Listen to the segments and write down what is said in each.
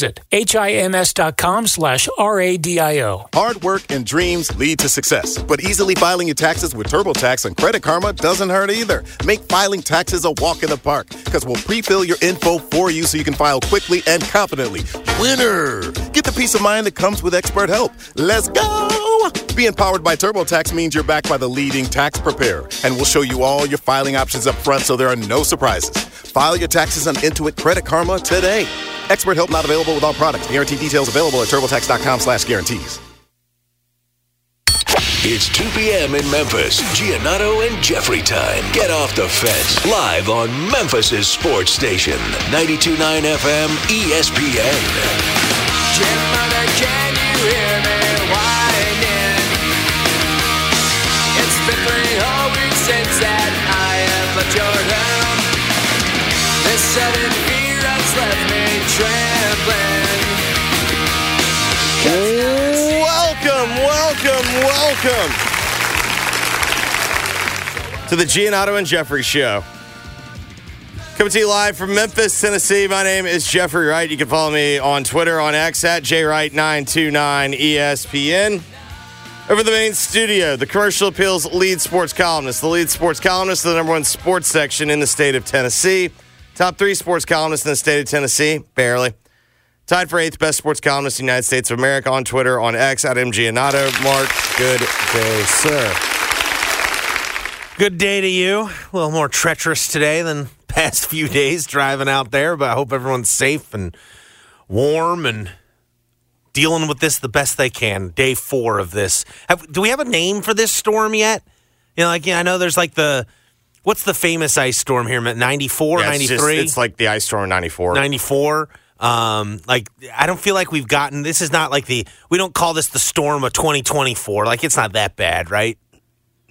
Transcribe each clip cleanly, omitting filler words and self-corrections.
Visit HIMS.com/RADIO. Hard work and dreams lead to success, but easily filing your taxes with TurboTax and Credit Karma doesn't hurt either. Make filing taxes a walk in the park, because we'll pre-fill your info for you so you can file quickly and confidently. Winner! Get the peace of mind that comes with expert help. Let's go! Being powered by TurboTax means you're backed by the leading tax preparer, and we'll show you all your filing options up front so there are no surprises. File your taxes on Intuit Credit Karma today. Expert help not available with all products. Guarantee details available at TurboTax.com/guarantees. It's 2 p.m. in Memphis. Giannotto and Jeffrey time. Get off the fence. Live on Memphis' sports station. 92.9 FM ESPN. Jim, can you hear me whining? It's been 3 whole weeks since that I am left your home. This sudden fear has left me. Welcome to the Giannotto and Jeffrey Show. Coming to you live from Memphis, Tennessee. My name is Jeffrey Wright. You can follow me on Twitter, on X, at JWright929ESPN. Over the main studio, the Commercial Appeals lead sports columnist. The lead sports columnist of the number 1 sports section in the state of Tennessee. Top 3 sports columnists in the state of Tennessee, barely. Tied for 8th best sports columnist in the United States of America on Twitter, on X, at @MGiannotto. Mark, good day, sir. Good day to you. A little more treacherous today than past few days driving out there, but I hope everyone's safe and warm and dealing with this the best they can. Day 4 of this. Do we have a name for this storm yet? You know, like, yeah, I know there's like the... What's the famous ice storm here? 94, 93? It's like the ice storm 94. 94. Like, I don't feel like we've gotten... This is not like the... We don't call this the storm of 2024. Like, it's not that bad, right?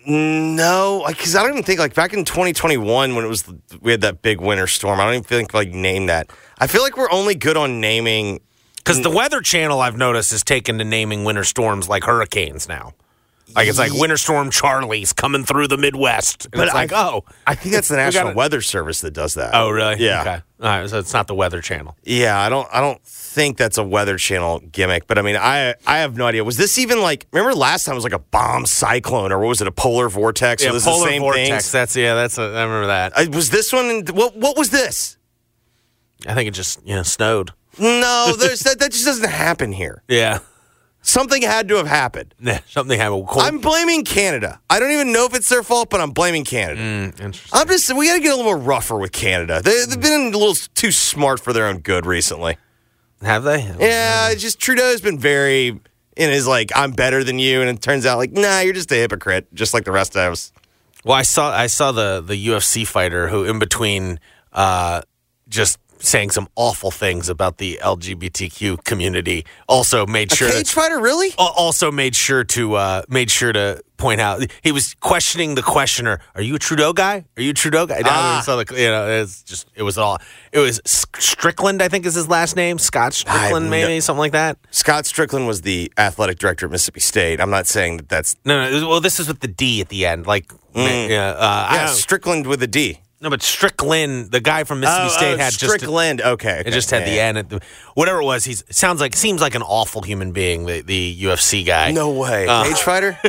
No, because I don't even think... Like, back in 2021 when it was... We had that big winter storm. I don't even think, like, name that. I feel like we're only good on naming... Because the Weather Channel, I've noticed, is taken to naming winter storms like hurricanes now. Like, it's like Winter Storm Charlie's coming through the Midwest. And but it's like, oh. I think that's the National Weather Service that does that. Oh, really? Yeah. Okay. All right, so it's not the Weather Channel. Yeah, I don't think that's a Weather Channel gimmick. But, I mean, I have no idea. Was this even like, remember last time it was like a bomb cyclone, or what was it, a polar vortex? Yeah, so this polar is the same vortex. That's, yeah, I remember that. Was this one, what was this? I think it just, snowed. No, that just doesn't happen here. Yeah. Something had to have happened. Something happened. Cold. I'm blaming Canada. I don't even know if it's their fault, but I'm blaming Canada. Interesting. We got to get a little more rougher with Canada. They've been a little too smart for their own good recently. Have they? Yeah, just Trudeau's been very, in his like, I'm better than you, and it turns out like, nah, you're just a hypocrite, just like the rest of us. Well, I saw the UFC fighter who in between just saying some awful things about the LGBTQ community. Also made sure made sure to point out he was questioning the questioner. Are you a Trudeau guy? Are you a Trudeau guy? It was Strickland, I think is his last name. Scott Strickland, something like that. Scott Strickland was the athletic director at Mississippi State. I'm not saying that that's well, this is with the D at the end, Strickland with a D. No, but Strickland, the guy from Mississippi State, had Strickland. It just had the end. Whatever it was, he seems like an awful human being. The UFC guy. No way, cage fighter.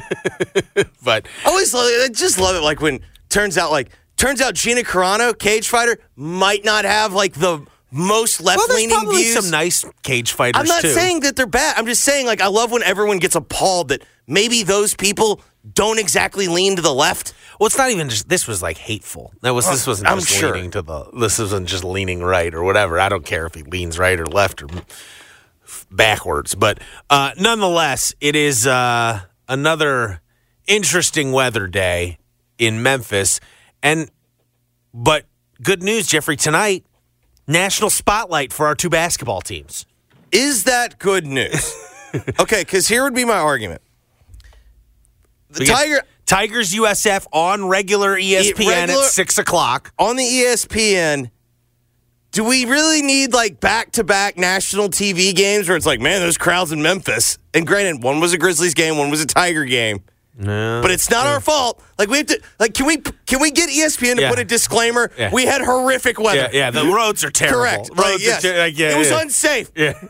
But I just love it. Like when turns out Gina Carano, cage fighter, might not have like the most left-leaning views. Some nice cage fighters. I'm not saying that they're bad. I'm just saying like I love when everyone gets appalled that maybe those people don't exactly lean to the left. Well, it's not even just, this was like hateful. This wasn't just leaning right or whatever. I don't care if he leans right or left or backwards. But nonetheless, it is another interesting weather day in Memphis. But good news, Jeffrey, tonight, national spotlight for our two basketball teams. Is that good news? Okay, because here would be my argument. Tigers USF on regular ESPN at 6 o'clock. On the ESPN, do we really need like back-to-back national TV games where it's like, man, there's crowds in Memphis? And granted, one was a Grizzlies game, one was a Tiger game. No. But it's not our fault. Like we have to. Like can we get ESPN to put a disclaimer? Yeah. We had horrific weather. Yeah, the roads are terrible. Correct. It was unsafe. Yeah.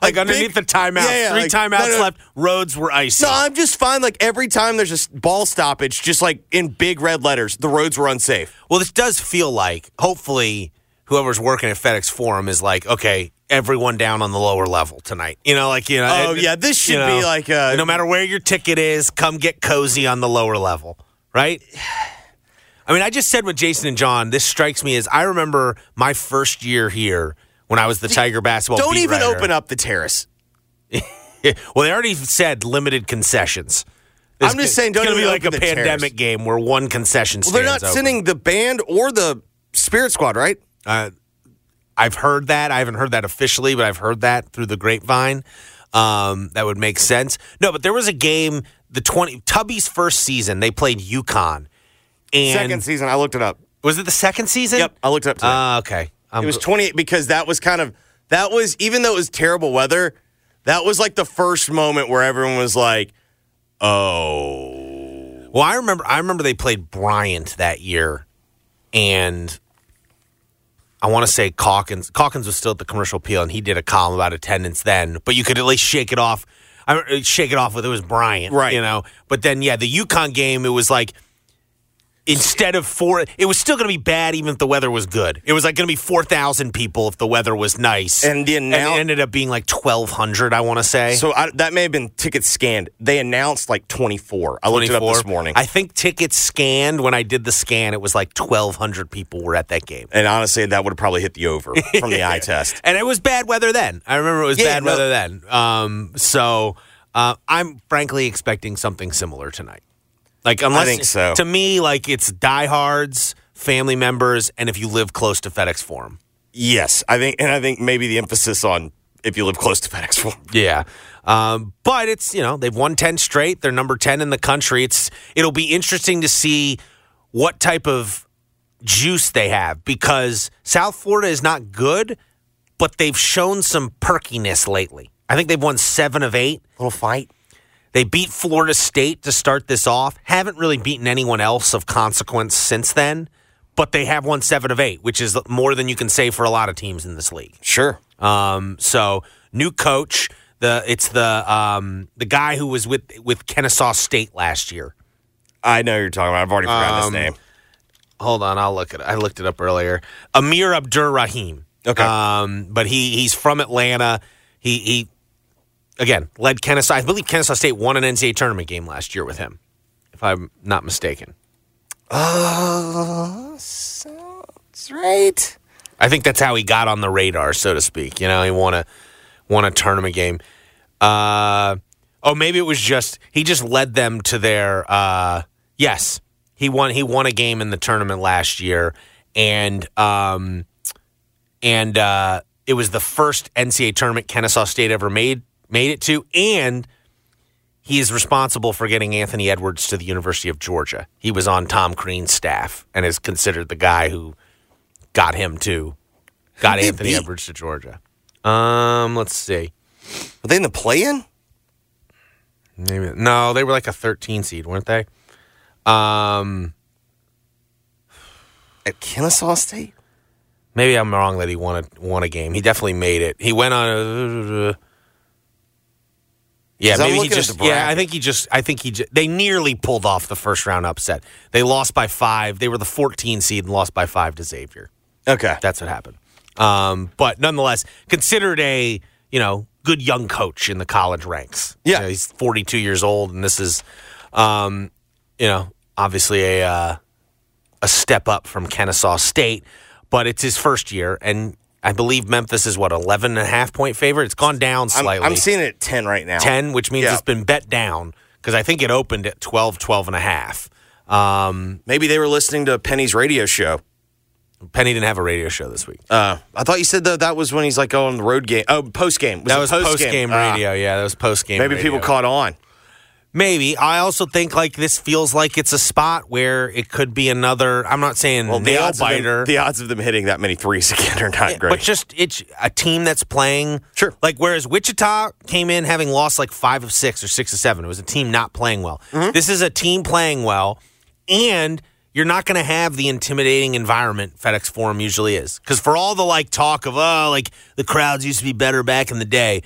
like underneath the timeout, timeouts left. Roads were icy. No, I'm just fine. Like every time there's a ball stoppage, just like in big red letters, the roads were unsafe. Well, this does feel like hopefully whoever's working at FedEx Forum is like, okay, everyone down on the lower level tonight. This should be like a... No matter where your ticket is, come get cozy on the lower level, right? I mean, I just said with Jason and John, this strikes me as I remember my first year here when I was the Tiger basketball beat writer. Don't even open up the terrace. Well, they already said limited concessions. I'm just saying, don't even open the terrace. It's going to be like a pandemic game where one concession stands open. Well, they're not sending the band or the Spirit Squad, right? I've heard that. I haven't heard that officially, but I've heard that through the grapevine. That would make sense. No, but there was a game, Tubby's first season, they played UConn. And second season, I looked it up. Was it the second season? Yep, I looked it up today. Okay. It was 28 because even though it was terrible weather, that was like the first moment where everyone was like, oh. Well, I remember they played Bryant that year, and I want to say Calkins was still at the Commercial Appeal, and he did a column about attendance then. But you could at least shake it off. It was Bryant, right? But then, the UConn game, it was like instead of four, it was still going to be bad even if the weather was good. It was like going to be 4,000 people if the weather was nice, and it ended up being like 1,200. I want to say that may have been tickets scanned. They announced like 24. I looked it up this morning. I think tickets scanned. When I did the scan, it was like 1,200 people were at that game. And honestly, that would have probably hit the over from the eye test. And it was bad weather then. I remember it was weather then. So I'm frankly expecting something similar tonight. I think so. To me, it's diehards, family members, and if you live close to FedEx Forum. Yes, I think maybe the emphasis on if you live close to FedEx Forum. Yeah, but it's they've won 10 straight. They're number 10 in the country. It'll be interesting to see what type of juice they have because South Florida is not good, but they've shown some perkiness lately. I think they've won 7 of 8. Little fight. They beat Florida State to start this off. Haven't really beaten anyone else of consequence since then, but they have won 7 of 8, which is more than you can say for a lot of teams in this league. Sure. So new coach. It's the guy who was with Kennesaw State last year. I know who you're talking about. I've already forgotten his name. Hold on, I'll look it. I looked it up earlier. Amir Abdur-Rahim. Okay. But he's from Atlanta. He. Again, led Kennesaw. I believe Kennesaw State won an NCAA tournament game last year with him, if I'm not mistaken. That's right. I think that's how he got on the radar, so to speak. He won a tournament game. Maybe it was he led them to their. Yes, he won a game in the tournament last year, and And it was the first NCAA tournament Kennesaw State ever made it to, and he is responsible for getting Anthony Edwards to the University of Georgia. He was on Tom Crean's staff and is considered the guy who got him to, got Anthony Edwards to Georgia. Let's see. Were they in the play-in? Maybe. No, they were like a 13 seed, weren't they? At Kennesaw State? Maybe I'm wrong that he won a game. He definitely made it. He went on a... Yeah, maybe he just. Yeah, I think he just. They nearly pulled off the first round upset. They lost by 5. They were the 14 seed and lost by 5 to Xavier. Okay, that's what happened. But nonetheless, considered a good young coach in the college ranks. Yeah, he's 42 years old, and this is, obviously a step up from Kennesaw State, but it's his first year and. I believe Memphis is, 11.5-point favorite? It's gone down slightly. I'm seeing it at 10 right now. 10, which means it's been bet down because I think it opened at 12.5. Maybe they were listening to Penny's radio show. Penny didn't have a radio show this week. I thought you said, though, that was when he's, on the road game. Oh, post-game. That was post-game radio. Yeah, that was post-game radio. Maybe people caught on. Maybe. I also think, this feels like it's a spot where it could be another, I'm not saying nail-biter. The odds of them hitting that many threes again are not great. But just, it's a team that's playing. Sure. Whereas Wichita came in having lost, 5 of 6 or 6 of 7. It was a team not playing well. Mm-hmm. This is a team playing well, and you're not going to have the intimidating environment FedEx Forum usually is. Because for all the, talk of, the crowds used to be better back in the day,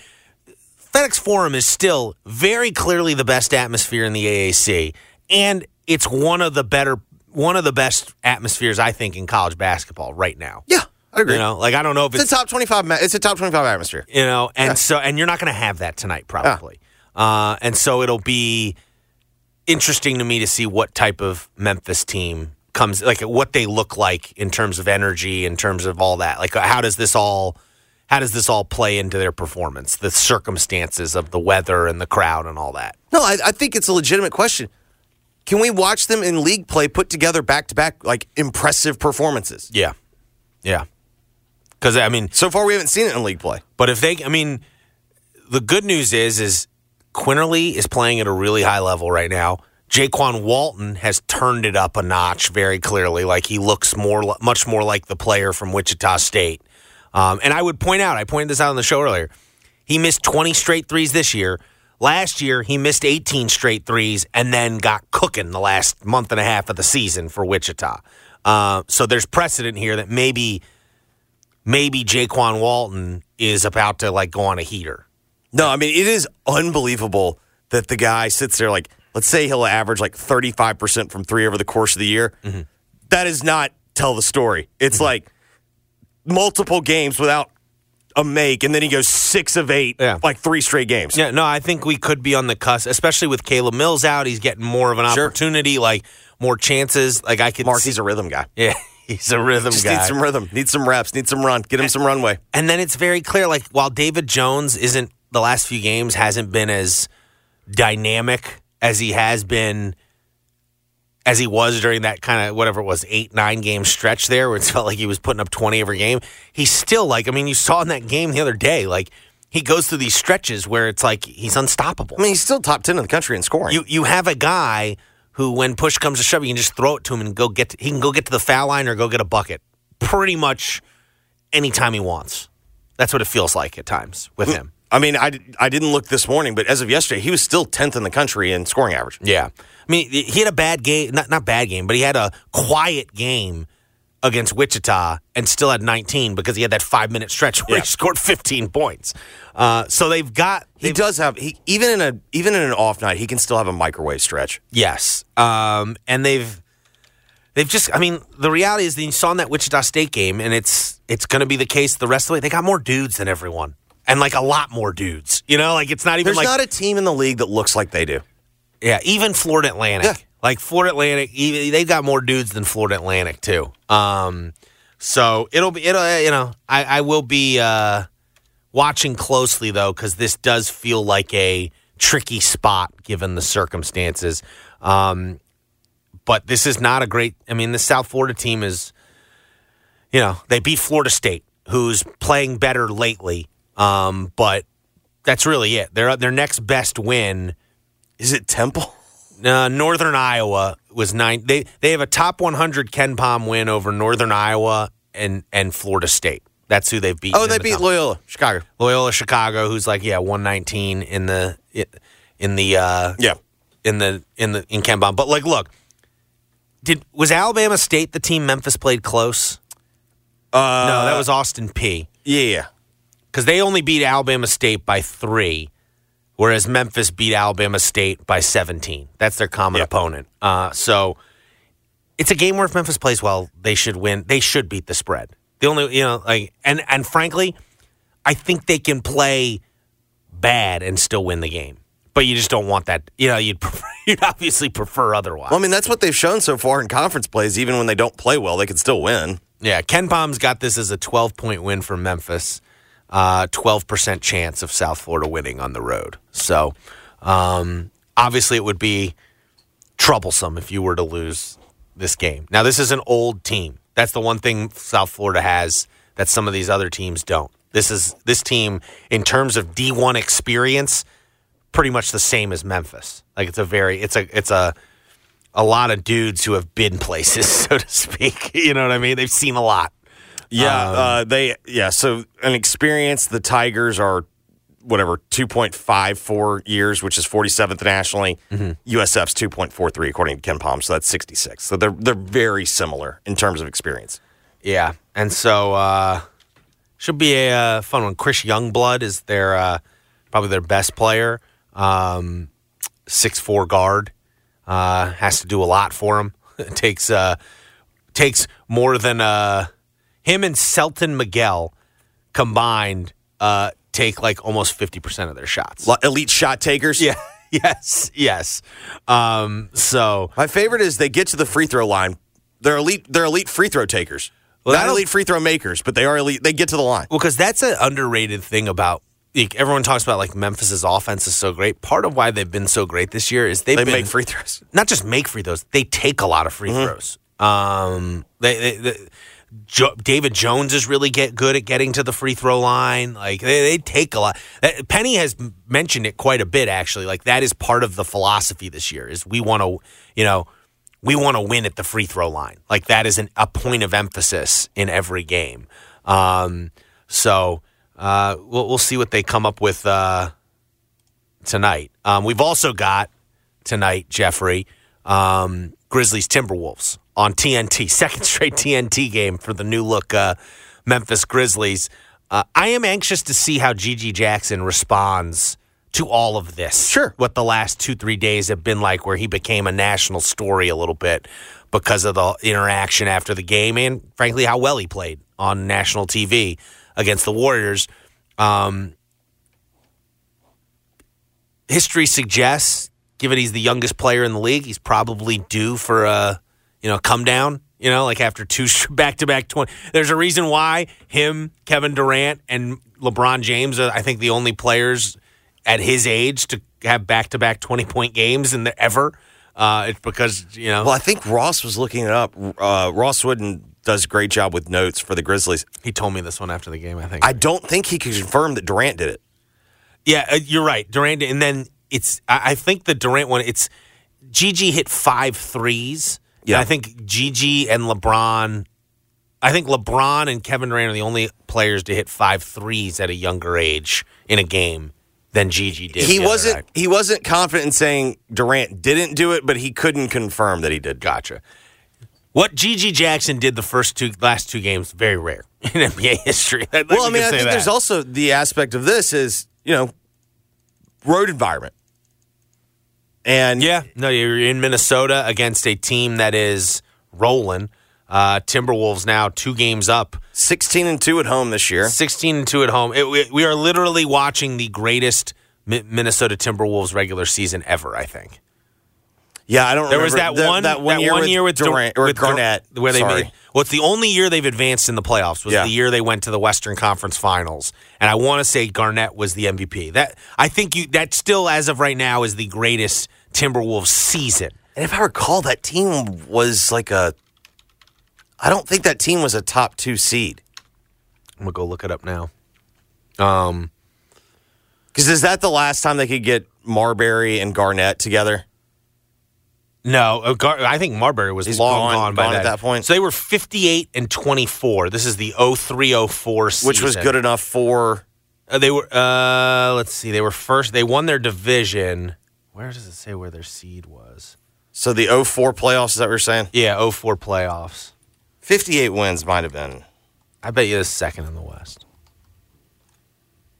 FedEx Forum is still very clearly the best atmosphere in the AAC, and it's one of the best atmospheres I think in college basketball right now. Yeah, I agree. I don't know if it's a top 25. It's a top 25 atmosphere. So you're not going to have that tonight probably, and so it'll be interesting to me to see what type of Memphis team comes, what they look like in terms of energy, in terms of all that. How does this all play into their performance, the circumstances of the weather and the crowd and all that? No, I think it's a legitimate question. Can we watch them in league play put together back-to-back, impressive performances? Yeah. Yeah. Because, so far we haven't seen it in league play. But if they, the good news is Quinerly is playing at a really high level right now. Jaykwan Walton has turned it up a notch very clearly. He looks much more like the player from Wichita State. And I would point out, I pointed this out on the show earlier, he missed 20 straight threes this year. Last year, he missed 18 straight threes and then got cooking the last month and a half of the season for Wichita. So there's precedent here that maybe Jaykwan Walton is about to, go on a heater. No, it is unbelievable that the guy sits there, let's say he'll average, 35% from three over the course of the year. Mm-hmm. That does not tell the story. It's mm-hmm. Multiple games without a make, and then he goes 6 of 8, 3 straight games. Yeah, no, I think we could be on the cusp, especially with Caleb Mills out. He's getting more of an opportunity, more chances. He's a rhythm guy. Yeah, he's a rhythm guy. Needs some rhythm, needs some reps, needs some run. Get him some runway. And then it's very clear, while David Jones isn't the last few games hasn't been as dynamic as he has been. As he was during that kind of, 8-9 game stretch there where it felt like he was putting up 20 every game. He's still you saw in that game the other day, he goes through these stretches where it's he's unstoppable. He's still top 10 in the country in scoring. You have a guy who, when push comes to shove, you can just throw it to him and he can go get to the foul line or go get a bucket pretty much anytime he wants. That's what it feels like at times with him. I didn't look this morning, but as of yesterday, he was still 10th in the country in scoring average. Yeah. He had a bad game, not bad game, but he had a quiet game against Wichita and still had 19 because he had that 5-minute stretch where he scored 15 points. So they've got... Even in an off night, he can still have a microwave stretch. Yes. And they've just... the reality is that you saw in that Wichita State game, and it's going to be the case the rest of the way. They got more dudes than everyone. And, a lot more dudes. It's not even, There's not a team in the league that looks like they do. Yeah, even Florida Atlantic. Yeah. Florida Atlantic, they've got more dudes than Florida Atlantic, too. So, I will be watching closely, though, because this does feel like a tricky spot, given the circumstances. But this is not a great, the South Florida team is, they beat Florida State. who's playing better lately. But that's really it. Their next best win. Is it Temple? Northern Iowa was 9. They have a top 100 Ken Pom win over Northern Iowa and Florida State. That's who they've beaten. Oh, they beat Loyola Chicago. Loyola Chicago, who's 119 in Ken Pom. But look, was Alabama State the team Memphis played close? No, that was Austin Peay. Yeah, because they only beat Alabama State by 3, whereas Memphis beat Alabama State by 17. That's their common opponent. So it's a game where if Memphis plays well, they should win. They should beat the spread. The only, and frankly, I think they can play bad and still win the game. But you just don't want that. You'd obviously prefer otherwise. Well, that's what they've shown so far in conference plays. Even when they don't play well, they can still win. Yeah, Ken Pom's got this as a 12-point win for Memphis. 12% chance of South Florida winning on the road. So, obviously it would be troublesome if you were to lose this game. Now, this is an old team. That's the one thing South Florida has that some of these other teams don't. This team, in terms of D1 experience, pretty much the same as Memphis. It's a lot of dudes who have been places, so to speak. You know what I mean? They've seen a lot. Yeah, so an experience, the Tigers are 2.54 years, which is 47th nationally. Mm-hmm. USF's 2.43 according to Ken Pom, so that's 66. So they're very similar in terms of experience. Yeah, and so should be a fun one. Chris Youngblood is their probably their best player, 6'4" guard. Has to do a lot for him. It takes more than him and Selton Miguel combined take almost 50% of their shots. Elite shot takers? Yeah. Yes. So my favorite is they get to the free throw line. They're elite free throw takers. Well, not elite free throw makers, but they are elite. They get to the line. Well, because that's an underrated thing about everyone talks about Memphis's offense is so great. Part of why they've been so great this year is they make free throws. Not just make free throws. They take a lot of free throws. David Jones is really good at getting to the free throw line. They take a lot. Penny has mentioned it quite a bit, actually. That is part of the philosophy this year is we want to win at the free throw line. That is a point of emphasis in every game. We'll see what they come up with tonight. We've also got tonight, Jeffrey, Grizzlies Timberwolves. On TNT, second straight TNT game for the new look Memphis Grizzlies. I am anxious to see how Gigi Jackson responds to all of this. Sure. What the last 2-3 days have been like where he became a national story a little bit because of the interaction after the game and, frankly, how well he played on national TV against the Warriors. History suggests, given he's the youngest player in the league, he's probably due for a come down, after two back-to-back 20. There's a reason why him, Kevin Durant, and LeBron James are, I think, the only players at his age to have back-to-back 20-point games ever. It's because, Well, I think Ross was looking it up. Ross Wooden does a great job with notes for the Grizzlies. He told me this one after the game, I think. I don't think he could confirm that Durant did it. Yeah, you're right. Durant, and then I think the Durant one, Gigi hit 5 threes. Yeah, and I think Gigi and LeBron. I think LeBron and Kevin Durant are the only players to hit 5 threes at a younger age in a game than Gigi did. He wasn't confident in saying Durant didn't do it, but he couldn't confirm that he did. Gotcha. What Gigi Jackson did the last two games, very rare in NBA history. I think there's also the aspect of this is road environment. And you're in Minnesota against a team that is rolling. Timberwolves now 2 games up, 16-2 at home this year. 16-2 at home. We are literally watching the greatest Minnesota Timberwolves regular season ever. I think. Yeah, I don't. There remember. Was that one that one that year, one with, year with Durant or with Garnett where they made. Well, it's the only year they've advanced in the playoffs. Was the year they went to the Western Conference Finals, and I want to say Garnett was the MVP. That still, as of right now, is the greatest Timberwolves season. And if I recall, that team was I don't think that team was a top 2 seed. I'm going to go look it up now. Because is that the last time they could get Marbury and Garnett together? No, I think Marbury was long gone at that point. So they were 58 and 24. This is the 03-04 season. Which was good enough for... they were, let's see, they were first. They won their division. Where does it say where their seed was? So the 04 playoffs, is that what you're saying? Yeah, 04 playoffs. 58 wins might have been. I bet you it was second in the West.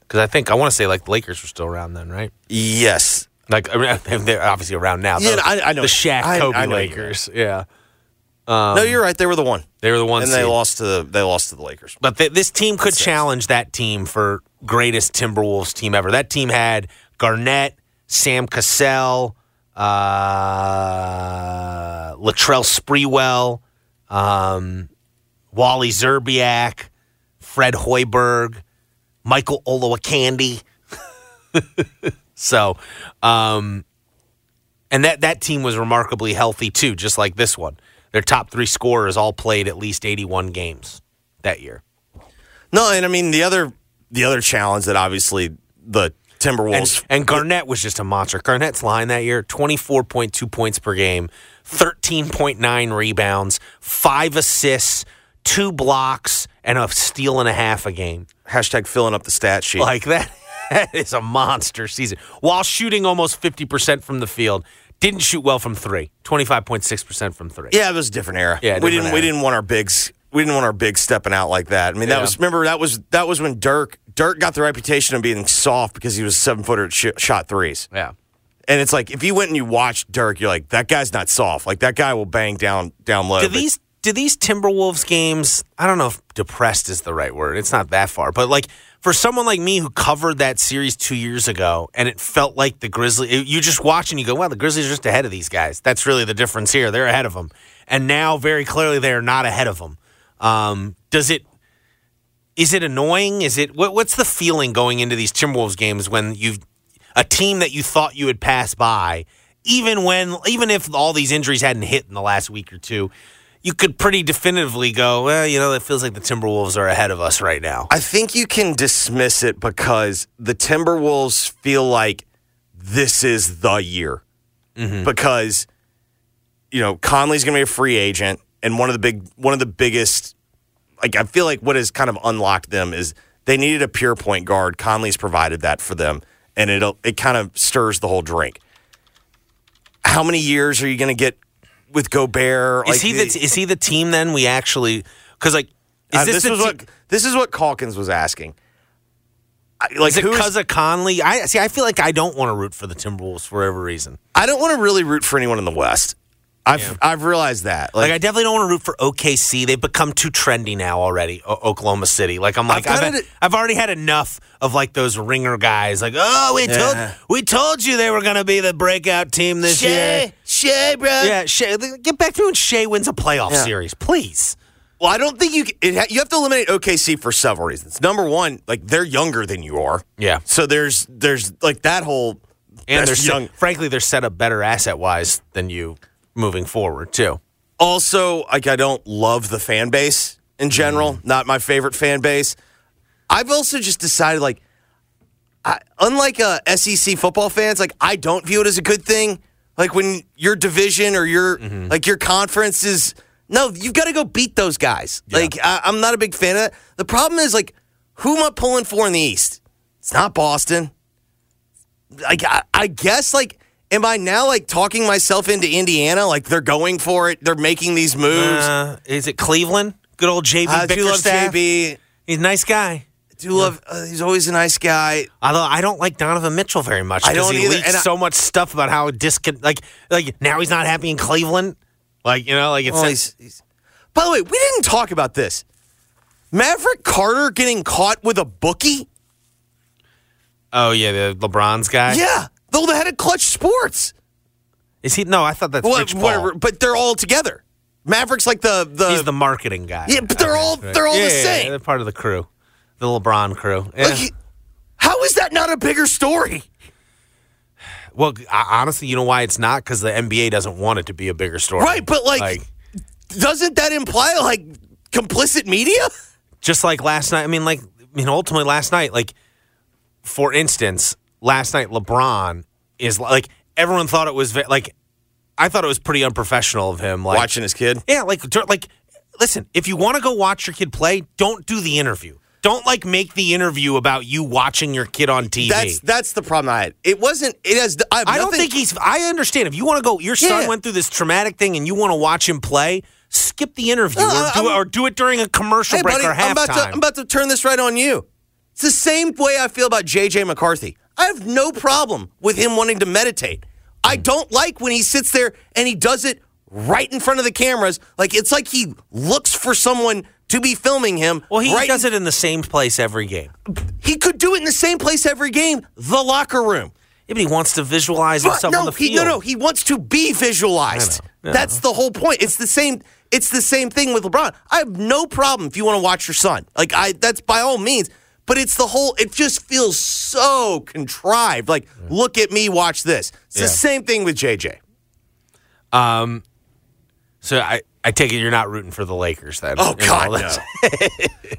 Because I want to say, like, the Lakers were still around then, right? Yes. Like, they're obviously around now. Yeah, I know. The Shaq, Kobe Lakers. Yeah. No, you're right. They were the one. They were the one seed. And they lost to the Lakers. But this team could challenge that team for greatest Timberwolves team ever. That team had Garnett, Sam Cassell, Latrell Sprewell, Wally Zerbiak, Fred Hoiberg, Michael Olowokandi. So, and that team was remarkably healthy too, just like this one. Their top three scorers all played at least 81 games that year. No, and I mean the other challenge that obviously the Timberwolves and Garnett was just a monster. Garnett's line that year: 24.2 points per game, 13.9 rebounds, 5 assists, 2 blocks, and a steal and a half a game. Hashtag filling up the stat sheet like that. That is a monster season. While shooting almost 50% from the field, didn't shoot well from three. 25.6% from three. Yeah, it was a different era. Yeah, we didn't want our bigs. We didn't want our bigs stepping out like that. I mean, that was when Dirk got the reputation of being soft because he was a 7-footer at shot threes. Yeah, and it's like if you went and you watched Dirk, you're like, that guy's not soft. Like that guy will bang down low. Do these Timberwolves games, I don't know if depressed is the right word. It's not that far. But, like, for someone like me who covered that series 2 years ago and it felt like the Grizzlies, you just watch and you go, well, the Grizzlies are just ahead of these guys. That's really the difference here. They're ahead of them. And now, very clearly, they are not ahead of them. Is it annoying? What's the feeling going into these Timberwolves games when a team that you thought you had passed by, even if all these injuries hadn't hit in the last week or two, you could pretty definitively go, well, you know, it feels like the Timberwolves are ahead of us right now. I think you can dismiss it because the Timberwolves feel like this is the year. Mm-hmm. Because, you know, Conley's going to be a free agent, and one of the biggest, like, I feel like what has kind of unlocked them is they needed a pure point guard. Conley's provided that for them, and it kind of stirs the whole drink. How many years are you going to get? With Gobert, is he the team? Then we actually because like is this, this was what this is what Calkins was asking. Like, is it because of Conley? I feel like I don't want to root for the Timberwolves for every reason. I don't want to really root for anyone in the West. I've realized that. Like I definitely don't want to root for OKC. They've become too trendy now already. Oklahoma City. Like I'm like I've already had enough of like those ringer guys. Like we told you they were going to be the breakout team this year. Shea, bro. Yeah, Shea. Get back to when Shea wins a playoff series, please. Well, I don't think you have to eliminate OKC for several reasons. Number one, like they're younger than you are. Yeah. So there's like that whole and they're young. Frankly, they're set up better asset wise than you. Moving forward, too. Also, like I don't love the fan base in general. Mm. Not my favorite fan base. I've also just decided, like, unlike SEC football fans, like I don't view it as a good thing. Like when your division or your like your conference is you've got to go beat those guys. Yeah. Like I'm not a big fan of that. The problem is like who am I pulling for in the East? It's not Boston. Like I guess like. Am I now, like, talking myself into Indiana? Like, they're going for it. They're making these moves. Is it Cleveland? Good old JB Bickerstaff. I do love JB. He's a nice guy. I do love he's always a nice guy. Although I don't like Donovan Mitchell very much. I don't either. Because he leaks so much stuff about how like, now he's not happy in Cleveland. Like, you know, like, it's... Well, he's... By the way, we didn't talk about this. Maverick Carter getting caught with a bookie? Oh, yeah, the LeBron's guy? Yeah. The head of Clutch Sports. Is he? No, I thought that's Rich Paul. Whatever, but they're all together. Maverick's like the... He's the marketing guy. Yeah, but they're all the same. Yeah, they're part of the crew. The LeBron crew. Yeah. Like how is that not a bigger story? Well, honestly, you know why it's not? Because the NBA doesn't want it to be a bigger story. Right, but like doesn't that imply like complicit media? Just like last night. I mean, ultimately last night, for instance, last night LeBron is, everyone thought it was, I thought it was pretty unprofessional of him. Watching his kid? Yeah, listen, if you want to go watch your kid play, don't do the interview. Don't, make the interview about you watching your kid on TV. That's the problem I had. It wasn't – it has – I don't think he's – I understand. If you want to go – your son went through this traumatic thing and you want to watch him play, skip the interview or do it during a commercial break or halftime. I'm about to turn this right on you. It's the same way I feel about JJ McCarthy. I have no problem with him wanting to meditate. I don't like when he sits there and he does it right in front of the cameras. It's like he looks for someone – to be filming him. Well, he does it in the same place every game. He could do it in the same place every game, the locker room. Yeah, but he wants to visualize himself on the field. He wants to be visualized. That's the whole point. It's the same thing with LeBron. I have no problem if you want to watch your son. That's by all means. But it's the whole, it just feels so contrived. Look at me, watch this. It's the same thing with JJ. So I take it you're not rooting for the Lakers then. Oh, God, no.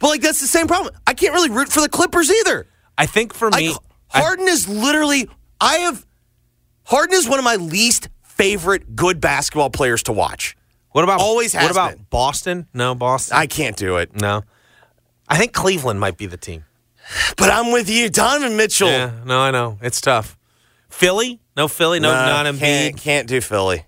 But, that's the same problem. I can't really root for the Clippers either. I think for me... Harden is literally... Harden is one of my least favorite good basketball players to watch. What about... Always has been. What about Boston? No, Boston. I can't do it. No. I think Cleveland might be the team. But I'm with you. Donovan Mitchell. Yeah, no, I know. It's tough. Philly? No Philly. No, Embiid. Can't do Philly.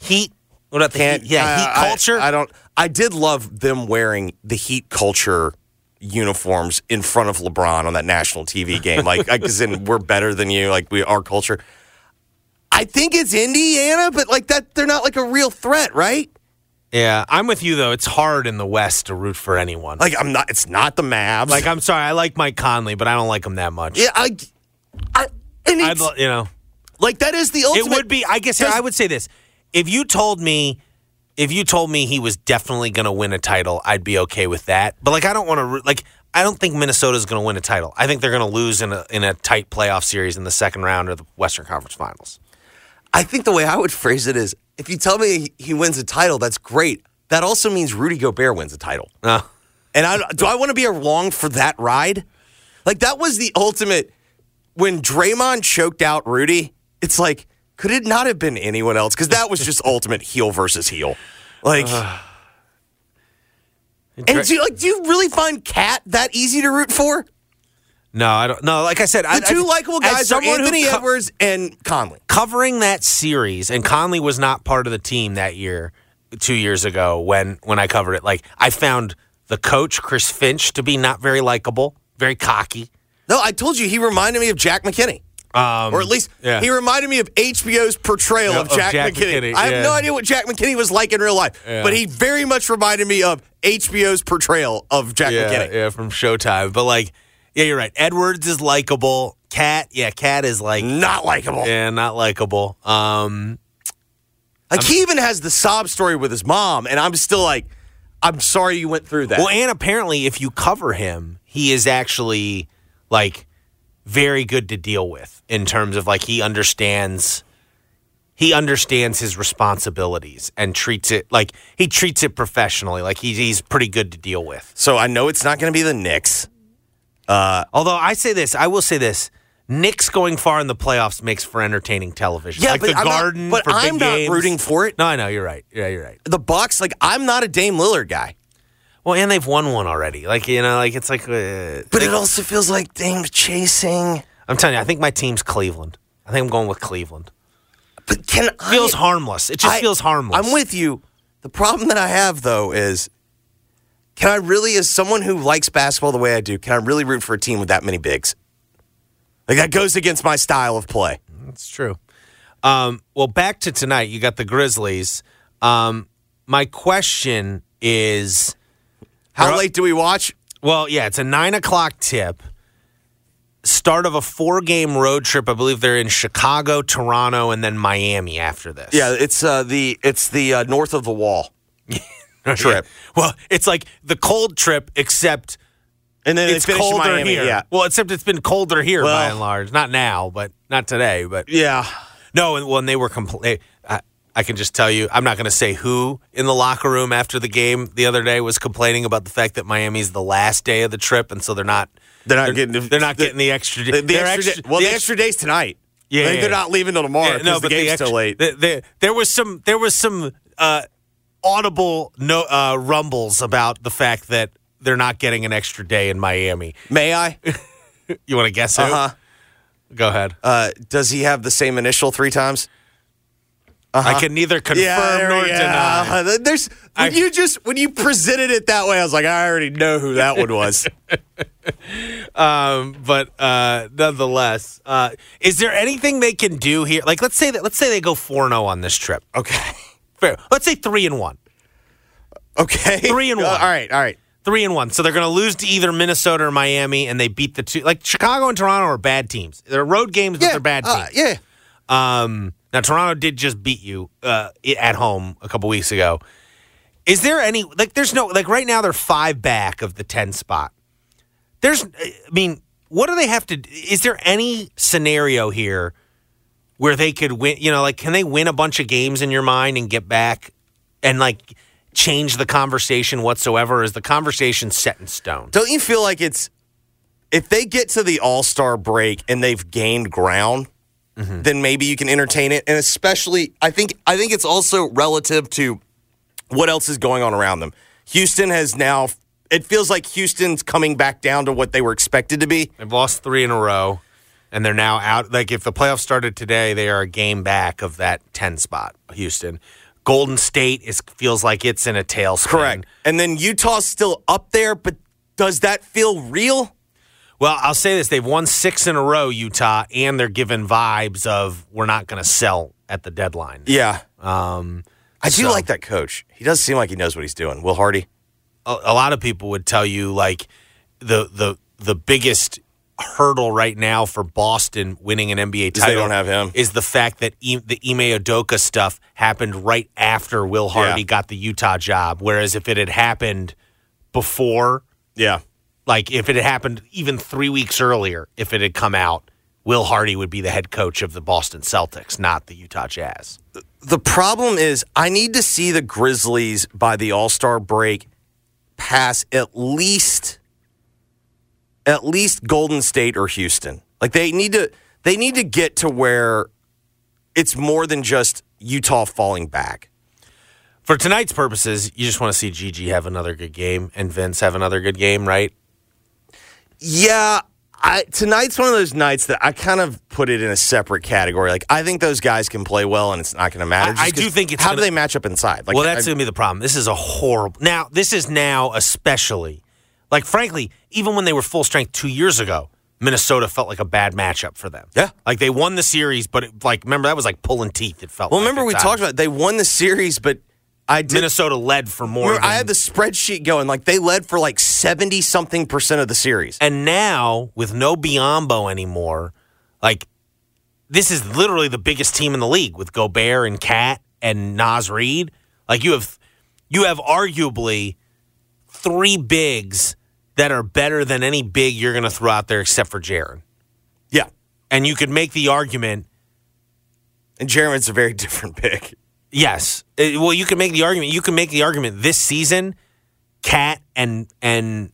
Heat? What about the Heat? Yeah, Heat culture. I don't. I did love them wearing the Heat culture uniforms in front of LeBron on that national TV game. Because in we're better than you. We are culture. I think it's Indiana, but that they're not a real threat, right? Yeah, I'm with you though. It's hard in the West to root for anyone. I'm not. It's not the Mavs. I'm sorry. I like Mike Conley, but I don't like him that much. Yeah, that is the ultimate. It would be. I guess I would say this. If you told me he was definitely going to win a title, I'd be okay with that. But I don't think Minnesota's going to win a title. I think they're going to lose in a tight playoff series in the second round or the Western Conference Finals. I think the way I would phrase it is, if you tell me he wins a title, that's great. That also means Rudy Gobert wins a title. And do I want to be along for that ride? That was the ultimate when Draymond choked out Rudy. It's could it not have been anyone else? Because that was just ultimate heel versus heel. And do you really find Cat that easy to root for? No, I don't. No, like I said, two likable guys are Anthony Edwards and Conley. Covering that series, and Conley was not part of the team that year, 2 years ago when I covered it. I found the coach Chris Finch to be not very likable, very cocky. No, I told you he reminded me of Jack McKinney. Or at least he reminded me of HBO's portrayal of Jack McKinney. I have no idea what Jack McKinney was like in real life, but he very much reminded me of HBO's portrayal of Jack McKinney. Yeah, from Showtime. But you're right. Edwards is likable. Cat is not likable. Yeah, not likable. He even has the sob story with his mom, and I'm still I'm sorry you went through that. Well, and apparently, if you cover him, he is actually very good to deal with in terms of he understands his responsibilities and treats it professionally. He's pretty good to deal with. So I know it's not going to be the Knicks. Although I will say this, Knicks going far in the playoffs makes for entertaining television. Yeah, but the Garden for big games. But I'm not rooting for it. No, I know you're right. Yeah, you're right. The Bucks, I'm not a Dame Lillard guy. Well, and they've won one already. It's like... but it also feels like Dame's chasing. I'm telling you, I think my team's Cleveland. I think I'm going with Cleveland. But it feels harmless. It just feels harmless. I'm with you. The problem that I have, though, is... Can I really, as someone who likes basketball the way I do, can I really root for a team with that many bigs? That goes against my style of play. That's true. Well, back to tonight. You got the Grizzlies. My question is... How late do we watch? Well, yeah, it's a 9 o'clock tip. Start of a 4-game road trip. I believe they're in Chicago, Toronto, and then Miami after this. Yeah, it's the north of the wall trip. Well, it's like the cold trip, except and then it's colder Miami, here. Yeah. Well, except it's been colder here by and large. Not now, but not today. But yeah, no, and they were complaining. I can just tell you, I'm not going to say who in the locker room after the game the other day was complaining about the fact that Miami's the last day of the trip, and so they're not getting the extra day's tonight. Yeah, like they're not leaving till tomorrow because the game's still late. There was some audible rumbles about the fact that they're not getting an extra day in Miami. May I? You want to guess who? Uh-huh. Go ahead. Does he have the same initial three times? Uh-huh. I can neither confirm nor deny. When you presented it that way, I was like, I already know who that one was. But nonetheless, is there anything they can do here? Like, let's say they go 4-0 on this trip. Okay, fair. Let's say 3-1. Okay, 3-1. All right. 3-1. So they're going to lose to either Minnesota or Miami, and they beat the two. Like Chicago and Toronto are bad teams. They're road games, but they're bad teams. Yeah. Now, Toronto did just beat you at home a couple weeks ago. Is there any – like, there's no – like, right now they're 5 back of the 10 spot. What do they have to – is there any scenario here where they could win – you know, like, can they win a bunch of games in your mind and get back and, like, change the conversation whatsoever? Is the conversation set in stone? Don't you feel like it's – if they get to the All-Star break and they've gained ground – mm-hmm. then maybe you can entertain it. And especially, I think it's also relative to what else is going on around them. Houston has now, it feels like Houston's coming back down to what they were expected to be. They've lost 3 in a row, and they're now out. Like, if the playoffs started today, they are a game back of that 10 spot, Houston. Golden State feels like it's in a tailspin. Correct. And then Utah's still up there, but does that feel real? Well, I'll say this. They've won 6 in a row, Utah, and they're given vibes of we're not going to sell at the deadline. Yeah. I do like that coach. He does seem like he knows what he's doing. Will Hardy. A lot of people would tell you, like, the biggest hurdle right now for Boston winning an NBA title they don't have him. Is the fact that the Ime Udoka stuff happened right after Will Hardy got the Utah job, whereas if it had happened before – yeah. Like, if it had happened even 3 weeks earlier, if it had come out, Will Hardy would be the head coach of the Boston Celtics, not the Utah Jazz. The problem is I need to see the Grizzlies by the All-Star break pass at least Golden State or Houston. Like, they need to get to where it's more than just Utah falling back. For tonight's purposes, you just want to see Gigi have another good game and Vince have another good game, right? Yeah, tonight's one of those nights that I kind of put it in a separate category. Like, I think those guys can play well, and it's not going to matter. I do think it's do they match up inside? Like, well, that's going to be the problem. This is a horrible... Now, this is now especially... Like, frankly, even when they were full strength 2 years ago, Minnesota felt like a bad matchup for them. Yeah. Like, they won the series, but, remember, that was like pulling teeth, it felt like. Well, remember we talked about it. They won the series, but... Minnesota led for more. I had the spreadsheet going. Like, they led for like 70-something percent of the series. And now, with no Biyombo anymore, like, this is literally the biggest team in the league with Gobert and Cat and Naz Reid. Like, you have arguably 3 bigs that are better than any big you're going to throw out there except for Jaren. Yeah. And you could make the argument. And Jaren's a very different pick. Yes. Well, you can make the argument. You can make the argument this season, Cat and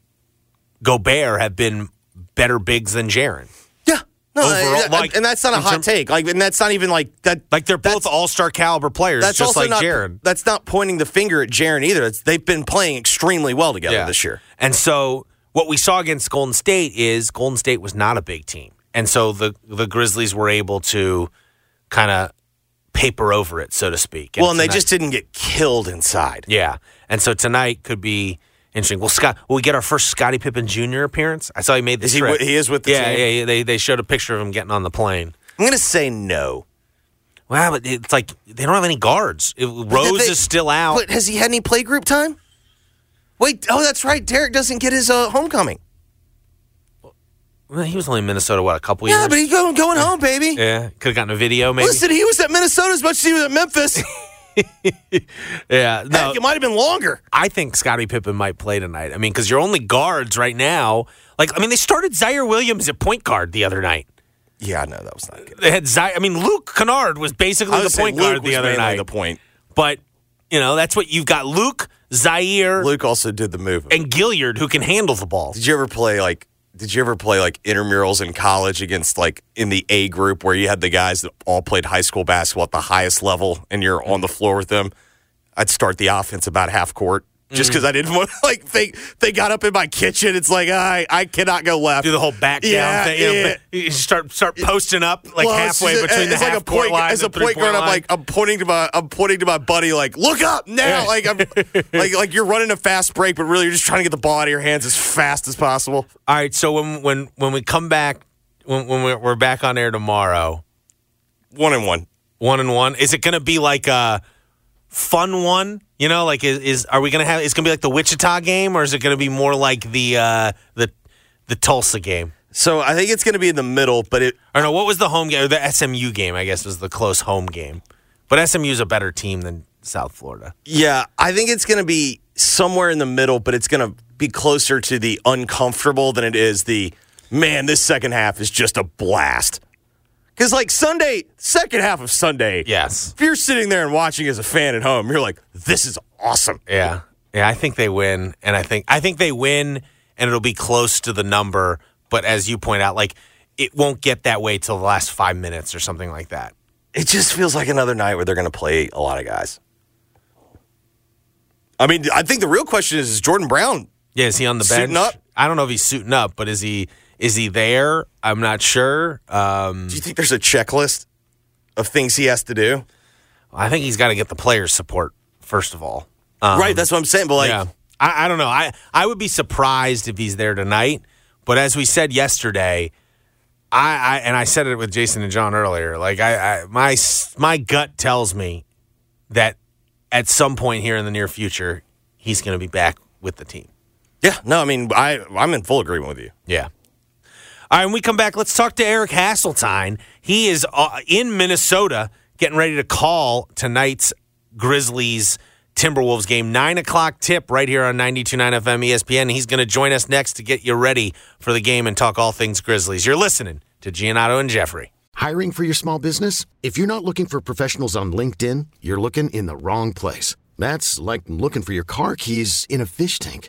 Gobert have been better bigs than Jaren. Yeah. No, overall, and that's not a hot take. Like, and that's not even like that. Like, they're both all-star caliber players, that's just also like Jaren. That's not pointing the finger at Jaren either. They've been playing extremely well together this year. And so what we saw against Golden State is Golden State was not a big team. And so the Grizzlies were able to kind of paper over it, so to speak. And they just didn't get killed inside. Yeah. And so tonight could be interesting. Well, Scott, will we get our first Scottie Pippen Jr. appearance? I saw he made the trip. He is with the team? Yeah. They showed a picture of him getting on the plane. I'm going to say no. Wow, but it's like they don't have any guards. Rose is still out. But has he had any play group time? Wait, oh, that's right. Derek doesn't get his homecoming. He was only in Minnesota, a couple years? Yeah, but he's going home, baby. Yeah, could have gotten a video, maybe. Listen, he was at Minnesota as much as he was at Memphis. Yeah. No, heck, it might have been longer. I think Scottie Pippen might play tonight. I mean, because your only guards right now, they started Zaire Williams at point guard the other night. Yeah, no, that was not good. They had Zaire. I mean, Luke Kennard was basically the point guard the other night. The point, but you know that's what you've got. Luke, Zaire. Luke also did the move, and Gilliard, who can handle the ball. Did you ever play like? Did you ever play like intramurals in college against like in the A group where you had the guys that all played high school basketball at the highest level and you're on the floor with them? I'd start the offense about half court just because I didn't want to, like, they got up in my kitchen. It's like, I cannot go left. Do the whole back down thing. You start posting up like halfway between the half court line. As a point guard, I'm like, I'm pointing to my buddy like, look up now. Yeah. Like I'm like you're running a fast break, but really you're just trying to get the ball out of your hands as fast as possible. All right, so when we come back, when we're back on air tomorrow, 1-1. 1-1. Is it going to be like a fun one? You know, like are we gonna have? It's gonna be like the Wichita game, or is it gonna be more like the Tulsa game? So I think it's gonna be in the middle. But what was the home game? Or the SMU game, I guess, was the close home game. But SMU's a better team than South Florida. Yeah, I think it's gonna be somewhere in the middle, but it's gonna be closer to the uncomfortable than it is the man. This second half is just a blast. Because, like, Sunday, second half of Sunday, yes. If you're sitting there and watching as a fan at home, you're like, this is awesome. Yeah. Yeah, I think they win, and I think they win, and it'll be close to the number, but as you point out, like, it won't get that way till the last 5 minutes or something like that. It just feels like another night where they're going to play a lot of guys. I mean, I think the real question is Jordan Brown? Yeah, is he on the bench? Suiting up? I don't know if he's suiting up, but is he there? I'm not sure. Do you think there's a checklist of things he has to do? I think he's got to get the players' support, first of all. Right, that's what I'm saying. But like, yeah. I don't know. I would be surprised if he's there tonight. But as we said yesterday, I said it with Jason and John earlier, like my gut tells me that at some point here in the near future, he's going to be back with the team. Yeah, no, I mean, I'm in full agreement with you. Yeah. All right, when we come back, let's talk to Eric Hasseltine. He is in Minnesota getting ready to call tonight's Grizzlies-Timberwolves game. 9:00 tip right here on 92.9 FM ESPN. He's going to join us next to get you ready for the game and talk all things Grizzlies. You're listening to Giannotto and Jeffrey. Hiring for your small business? If you're not looking for professionals on LinkedIn, you're looking in the wrong place. That's like looking for your car keys in a fish tank.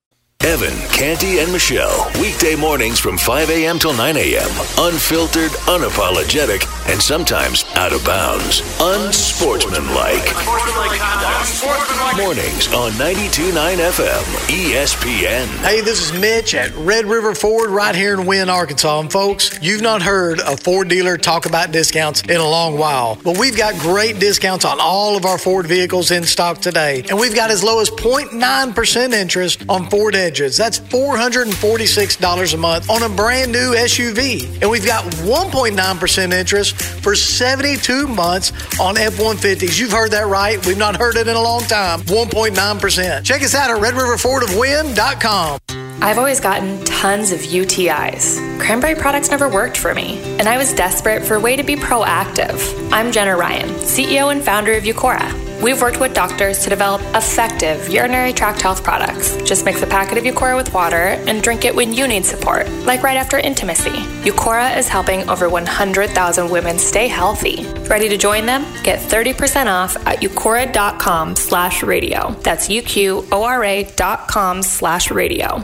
Evan, Canty, and Michelle. Weekday mornings from 5 a.m. till 9 a.m. Unfiltered, unapologetic, and sometimes out of bounds. Unsportsmanlike. Mornings on 92.9 FM ESPN. Hey, this is Mitch at Red River Ford right here in Wynn, Arkansas. And folks, you've not heard a Ford dealer talk about discounts in a long while. But we've got great discounts on all of our Ford vehicles in stock today. And we've got as low as 0.9% interest on Ford Edge. That's $446 a month on a brand new SUV. And we've got 1.9% interest for 72 months on F-150s. You've heard that right. We've not heard it in a long time. 1.9%. Check us out at RedRiverFordofWynn.com. I've always gotten tons of UTIs. Cranberry products never worked for me, and I was desperate for a way to be proactive. I'm Jenna Ryan, CEO and founder of Eucora. We've worked with doctors to develop effective urinary tract health products. Just mix a packet of Eucora with water and drink it when you need support, like right after intimacy. Eucora is helping over 100,000 women stay healthy. Ready to join them? Get 30% off at eucora.com/radio. That's UQORA.com/radio.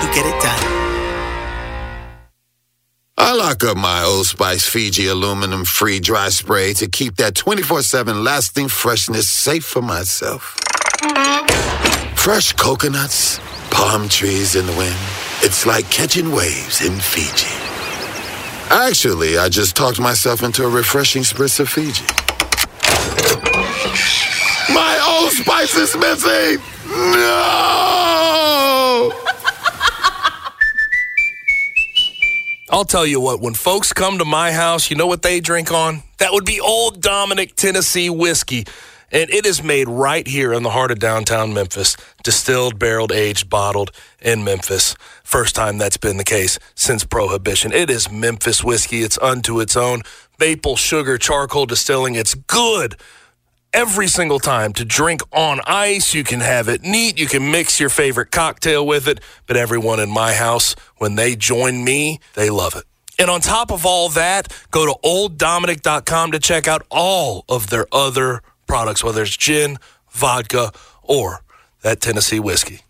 who get it done. I lock up my Old Spice Fiji aluminum-free dry spray to keep that 24/7 lasting freshness safe for myself. Fresh coconuts, palm trees in the wind. It's like catching waves in Fiji. Actually, I just talked myself into a refreshing spritz of Fiji. My Old Spice is missing! No! I'll tell you what, when folks come to my house, you know what they drink on? That would be Old Dominic Tennessee Whiskey. And it is made right here in the heart of downtown Memphis. Distilled, barreled, aged, bottled in Memphis. First time that's been the case since Prohibition. It is Memphis whiskey. It's unto its own. Maple, sugar, charcoal distilling. It's good. Every single time to drink on ice. You can have it neat. You can mix your favorite cocktail with it. But everyone in my house, when they join me, they love it. And on top of all that, go to olddominic.com to check out all of their other products, whether it's gin, vodka, or that Tennessee whiskey.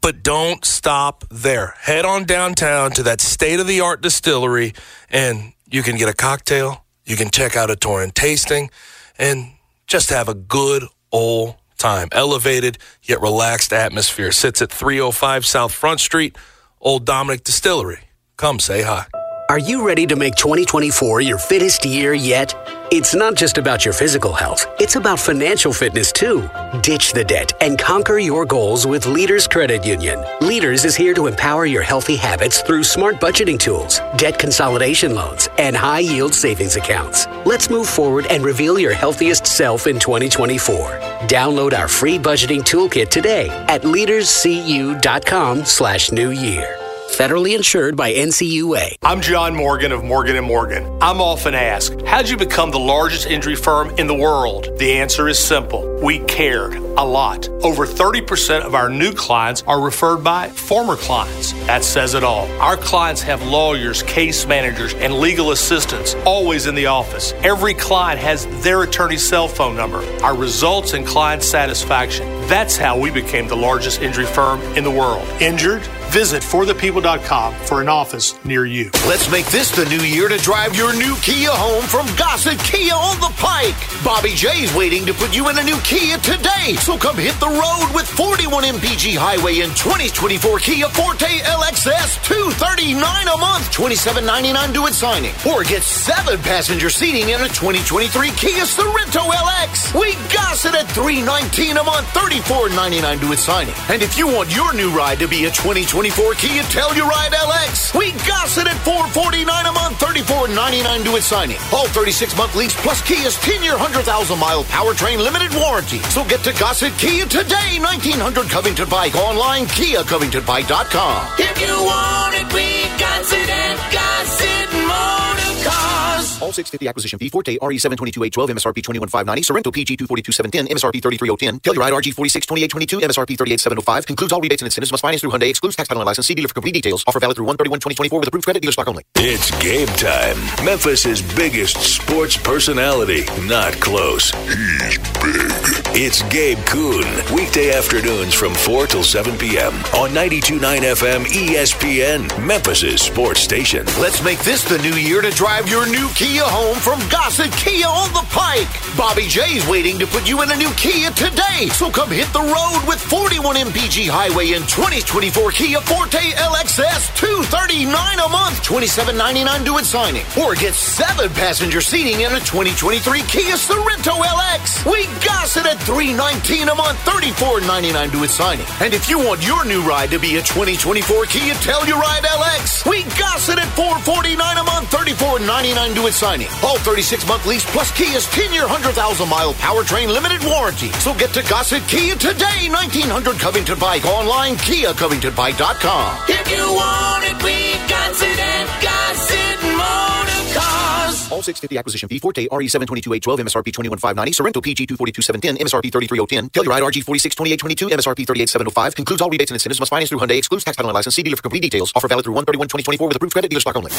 But don't stop there. Head on downtown to that state-of-the-art distillery, and you can get a cocktail. You can check out a Torrin tasting, and just have a good old time. Elevated yet relaxed atmosphere. Sits at 305 South Front Street, Old Dominic Distillery. Come say hi. Are you ready to make 2024 your fittest year yet? It's not just about your physical health. It's about financial fitness, too. Ditch the debt and conquer your goals with Leaders Credit Union. Leaders is here to empower your healthy habits through smart budgeting tools, debt consolidation loans, and high-yield savings accounts. Let's move forward and reveal your healthiest self in 2024. Download our free budgeting toolkit today at leaderscu.com/newyear. Federally insured by NCUA. I'm John Morgan of Morgan & Morgan. I'm often asked, how'd you become the largest injury firm in the world? The answer is simple. We cared a lot. Over 30% of our new clients are referred by former clients. That says it all. Our clients have lawyers, case managers, and legal assistants always in the office. Every client has their attorney's cell phone number. Our results and client satisfaction. That's how we became the largest injury firm in the world. Injured? Visit forthepeople.com for an office near you. Let's make this the new year to drive your new Kia home from Gossett Kia on the Pike. Bobby J's waiting to put you in a new Kia today. So come hit the road with 41 MPG highway and 2024 Kia Forte LXS $239 a month, $27.99 due at signing. Or get 7-passenger seating in a 2023 Kia Sorento LX. We Gossett at $319 a month, $34.99 due at signing. And if you want your new ride to be a 2024 Kia Telluride LX. We Gossett at $449 a month, $34.99 due at signing. All 36-month lease plus Kia's 10-year, 100,000-mile powertrain limited warranty. So get to Gossett Kia today, 1900 Covington Pike, online, KiaCovingtonPike.com. If you want it, we Gossett at Gossett Motor Cars. House. All 650 acquisition fee, Forte RE722A12, MSRP 21590, Sorrento PG 242.710, MSRP 33010, Telluride RG 462822, MSRP 38705. Concludes all rebates and incentives. Must finance through Hyundai. Excludes tax title and license. See dealer for complete details. Offer valid through 1/31/2024 with approved credit. Dealer stock only. It's game time. Memphis's biggest sports personality. Not close. He's big. It's Gabe Kuhn. Weekday afternoons from 4 till 7 p.m. on 92.9 FM ESPN, Memphis's sports station. Let's make this the new year to drive your new Kia home from Gossett Kia on the Pike. Bobby J's waiting to put you in a new Kia today. So come hit the road with 41 MPG Highway and 2024 Kia Forte LXS, $239 a month, $27.99 due at signing. Or get 7-passenger seating in a 2023 Kia Sorento LX. We Gossett at $319 a month, $34.99 due at signing. And if you want your new ride to be a 2024 Kia Telluride LX, we Gossett at $449 a month, $34.99 due at signing. All 36-month lease plus Kia's 10-year, 100,000-mile powertrain limited warranty. So get to Gossett Kia today, 1900 Covington Pike, online, KiaCovingtonPike.com. If you want it, we Gossett and Gossett Motor Cars. All 650 acquisition fee, Forte RE722A12, MSRP 21590, Sorrento PG 242.710, MSRP 33010, Telluride RG 462822, MSRP 38705. Concludes all rebates and incentives. Must finance through Hyundai. Excludes tax title and license. See dealer for complete details. Offer valid through 1/31/2024 with approved credit. Dealer stock only.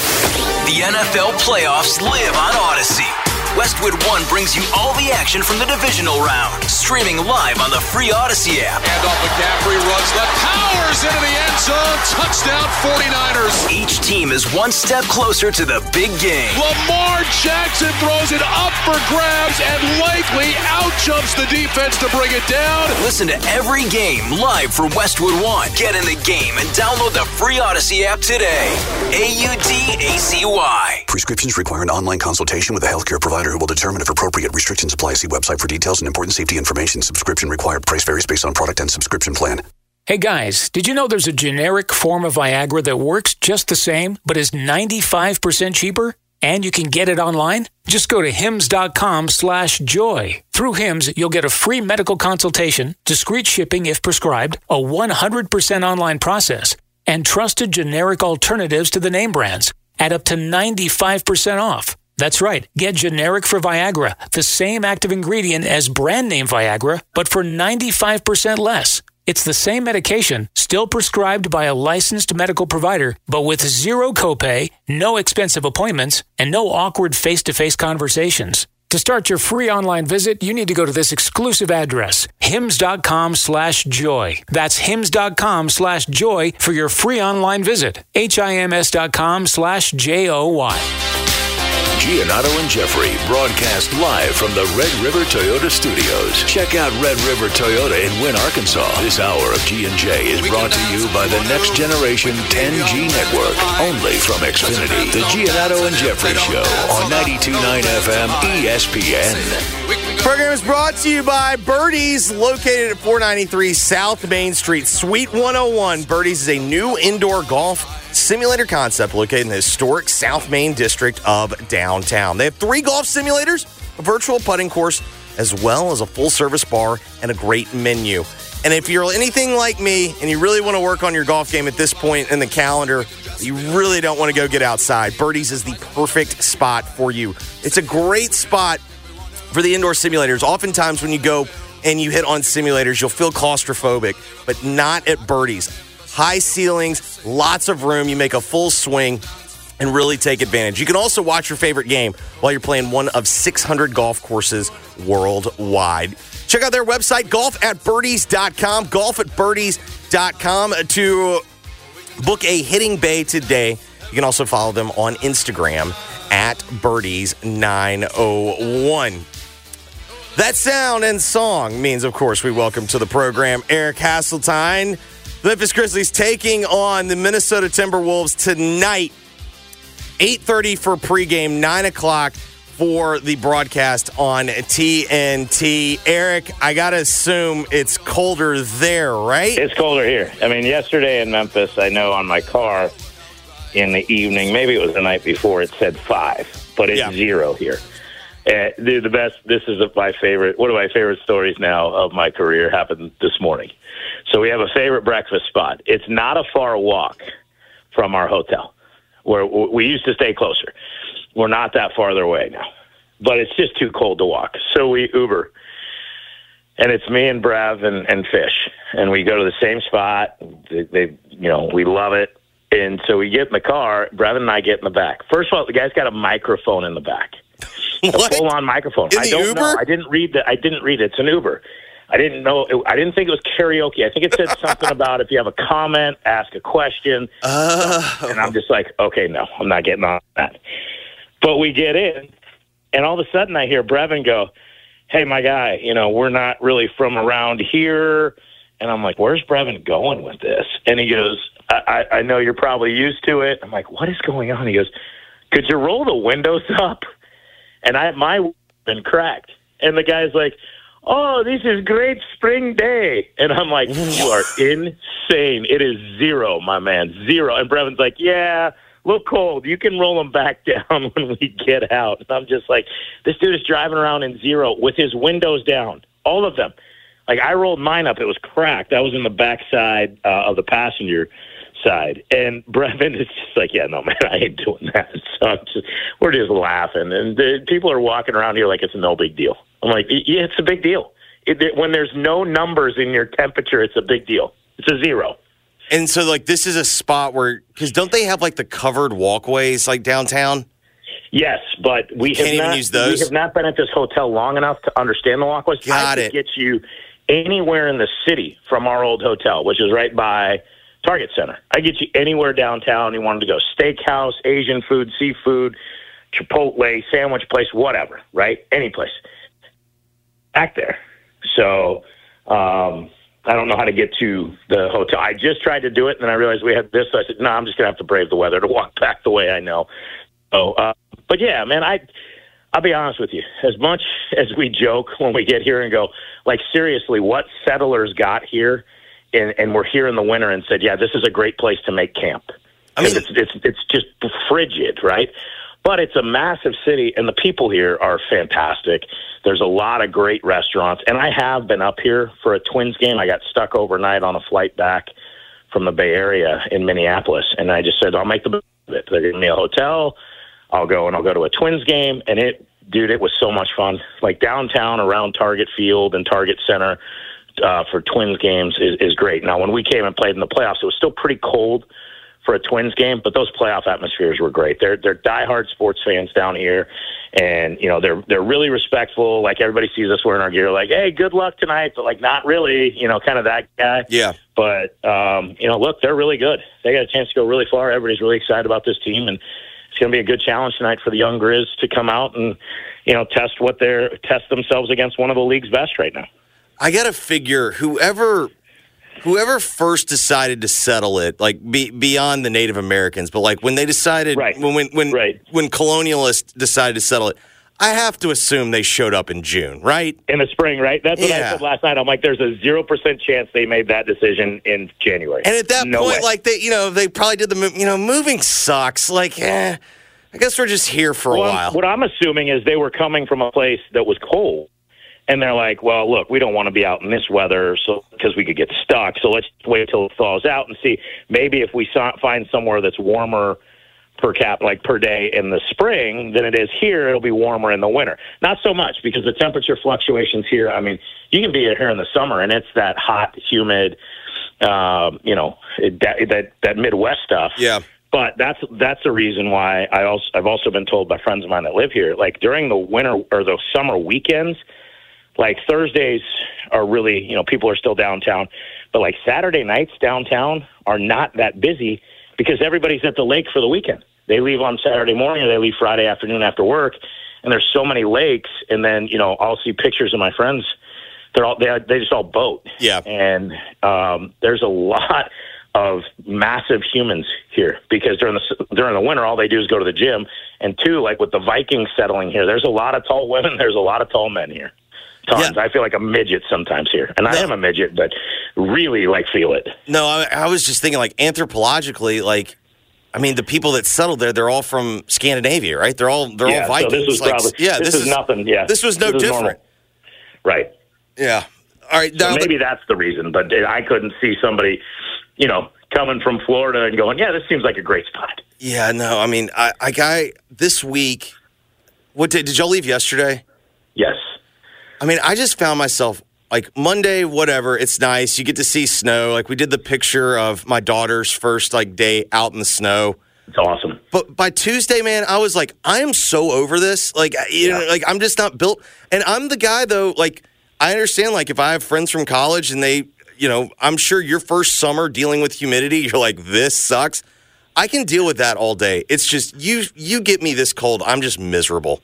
The NFL playoffs live on Odyssey. Westwood One brings you all the action from the divisional round. Streaming live on the free Odyssey app. Handoff McCaffrey runs left, powers into the end zone. Touchdown 49ers. Each team is one step closer to the big game. Lamar Jackson throws it up for grabs and likely out jumps the defense to bring it down. Listen to every game live for Westwood One. Get in the game and download the free Odyssey app today. A-U-D-A-C-Y. Prescriptions require an online consultation with a healthcare provider who will determine if appropriate restrictions apply. See website for details and important safety information. Subscription required. Price varies based on product and subscription plan. Hey guys, did you know there's a generic form of Viagra that works just the same, but is 95% cheaper? And you can get it online? Just go to hims.com/joy. Through Hims, you'll get a free medical consultation, discreet shipping if prescribed, a 100% online process, and trusted generic alternatives to the name brands at up to 95% off. That's right. Get generic for Viagra, the same active ingredient as brand name Viagra, but for 95% less. It's the same medication, still prescribed by a licensed medical provider, but with zero copay, no expensive appointments, and no awkward face-to-face conversations. To start your free online visit, you need to go to this exclusive address, hims.com/joy. That's hims.com/joy for your free online visit. hims.com/joy. Giannotto and Jeffrey broadcast live from the Red River Toyota Studios. Check out Red River Toyota in Wynn, Arkansas. This hour of G&J is brought to you by the Next Generation 10G Network. Only from Xfinity. The Giannotto and Jeffrey Show on 92.9 FM ESPN. The program is brought to you by Birdie's, located at 493 South Main Street, Suite 101. Birdie's is a new indoor golf simulator concept located in the historic South Main district of downtown. They have 3 golf simulators, a virtual putting course, as well as a full-service bar and a great menu. And if you're anything like me and you really want to work on your golf game at this point in the calendar, you really don't want to go get outside, Birdie's is the perfect spot for you. It's a great spot for the indoor simulators. Oftentimes when you go and you hit on simulators, you'll feel claustrophobic, but not at Birdie's. High ceilings, lots of room. You make a full swing and really take advantage. You can also watch your favorite game while you're playing one of 600 golf courses worldwide. Check out their website, golfatbirdies.com, golfatbirdies.com, to book a hitting bay today. You can also follow them on Instagram at birdies901. That sound and song means, of course, we welcome to the program Eric Hasseltine. The Memphis Grizzlies taking on the Minnesota Timberwolves tonight, 8:30 for pregame, 9 o'clock for the broadcast on TNT. Eric, I got to assume it's colder there, right? It's colder here. I mean, yesterday in Memphis, I know on my car in the evening, maybe it was the night before, it said 5, but it's 0 here. Dude, the best, this is my favorite, one of my favorite stories now of my career happened this morning. So we have a favorite breakfast spot. It's not a far walk from our hotel, where we used to stay closer. We're not that farther away now. But it's just too cold to walk. So we Uber. And it's me and Brev and Fish. And we go to the same spot. They you know, we love it. And so we get in the car. Brev and I get in the back. First of all, the guy's got a microphone in the back. What? A full-on microphone. In the Uber? I don't know. I didn't read it. It's an Uber. I didn't know. I didn't think it was karaoke. I think it said something about if you have a comment, ask a question. And I'm just like, okay, no, I'm not getting on that. But we get in, and all of a sudden I hear Brevin go, hey, my guy, you know, we're not really from around here. And I'm like, where's Brevin going with this? And he goes, I know you're probably used to it. I'm like, what is going on? He goes, could you roll the windows up? And I had my window been cracked. And the guy's like, oh, this is great spring day. And I'm like, you are insane. It is zero, my man, zero. And Brevin's like, yeah, look cold. You can roll them back down when we get out. And I'm just like, this dude is driving around in zero with his windows down, all of them. Like, I rolled mine up. It was cracked. I was in the backside of the passenger side. And Brevin is just like, yeah, no, man, I ain't doing that. So we're just laughing. And people are walking around here like it's no big deal. I'm like, yeah, it's a big deal. When there's no numbers in your temperature, it's a big deal. It's a zero. And so, like, this is a spot where – because don't they have, like, the covered walkways, like, downtown? Yes, but we have not been at this hotel long enough to understand the walkways. Got it. I could get you anywhere in the city from our old hotel, which is right by Target Center. I get you anywhere downtown you wanted to go. Steakhouse, Asian food, seafood, Chipotle, sandwich place, whatever, right? Any place. Back there. So I don't know how to get to the hotel. I just tried to do it, and then I realized we had this. So I said, no, I'm just going to have to brave the weather to walk back the way I know. So, but, yeah, man, I'll be honest with you. As much as we joke when we get here and go, like, seriously, what settlers got here and were here in the winter and said, yeah, this is a great place to make camp. I mean, it's just frigid, right? But it's a massive city, and the people here are fantastic. There's a lot of great restaurants, and I have been up here for a Twins game. I got stuck overnight on a flight back from the Bay Area in Minneapolis, and I just said, I'll make the best of it. They're giving me a hotel. I'll go to a Twins game, and it was so much fun. Like downtown around Target Field and Target Center for Twins games is great. Now, when we came and played in the playoffs, it was still pretty cold for a Twins game, but those playoff atmospheres were great. They're diehard sports fans down here, and you know they're really respectful. Like everybody sees us wearing our gear, like, hey, good luck tonight, but like not really, you know, kind of that guy. Yeah. But you know, look, they're really good. They got a chance to go really far. Everybody's really excited about this team, and it's going to be a good challenge tonight for the young Grizz to come out and you know test themselves against one of the league's best right now. I got to figure whoever first decided to settle it, like beyond the Native Americans, but like when they decided, right. when colonialists decided to settle it, I have to assume they showed up in June, right? In the spring, right? That's what I said last night. I'm like, there's a 0% chance they made that decision in January. And at that point, like they probably did the moving sucks. Like, I guess we're just here for a while. What I'm assuming is they were coming from a place that was cold. And they're like, well, look, we don't want to be out in this weather because we could get stuck. So let's wait till it thaws out and see. Maybe if we find somewhere that's warmer per cap, like per day in the spring than it is here, it'll be warmer in the winter. Not so much because the temperature fluctuations here. I mean, you can be here in the summer and it's that hot, humid, that Midwest stuff. Yeah. But that's the reason why I've also been told by friends of mine that live here, like during the winter or the summer weekends, like Thursdays are really, people are still downtown, but like Saturday nights downtown are not that busy because everybody's at the lake for the weekend. They leave on Saturday morning or they leave Friday afternoon after work, and there's so many lakes. And then, I'll see pictures of my friends. They just all boat. Yeah. And there's a lot of massive humans here because during the winter, all they do is go to the gym. And two, like with the Vikings settling here, there's a lot of tall women. There's a lot of tall men here. Tons. Yeah. I feel like a midget sometimes here. And I am a midget, but really, like, feel it. No, I was just thinking, like, anthropologically, like, I mean, the people that settled there, they're all from Scandinavia, right? They're all Vikings. So this was like, probably, this is nothing, yeah. This was no different. Normal. Right. Yeah. All right. So maybe that's the reason, but I couldn't see somebody, coming from Florida and going, yeah, this seems like a great spot. Yeah, no, I mean, I this week, what day, did y'all leave yesterday? Yes. I mean, I just found myself, like, Monday, whatever, it's nice. You get to see snow. Like, we did the picture of my daughter's first, like, day out in the snow. It's awesome. But by Tuesday, man, I was like, I am so over this. Like, you know, like, I'm just not built. And I'm the guy, though, like, I understand, like, if I have friends from college and they, you know, I'm sure your first summer dealing with humidity, you're like, this sucks. I can deal with that all day. It's just, you get me this cold, I'm just miserable.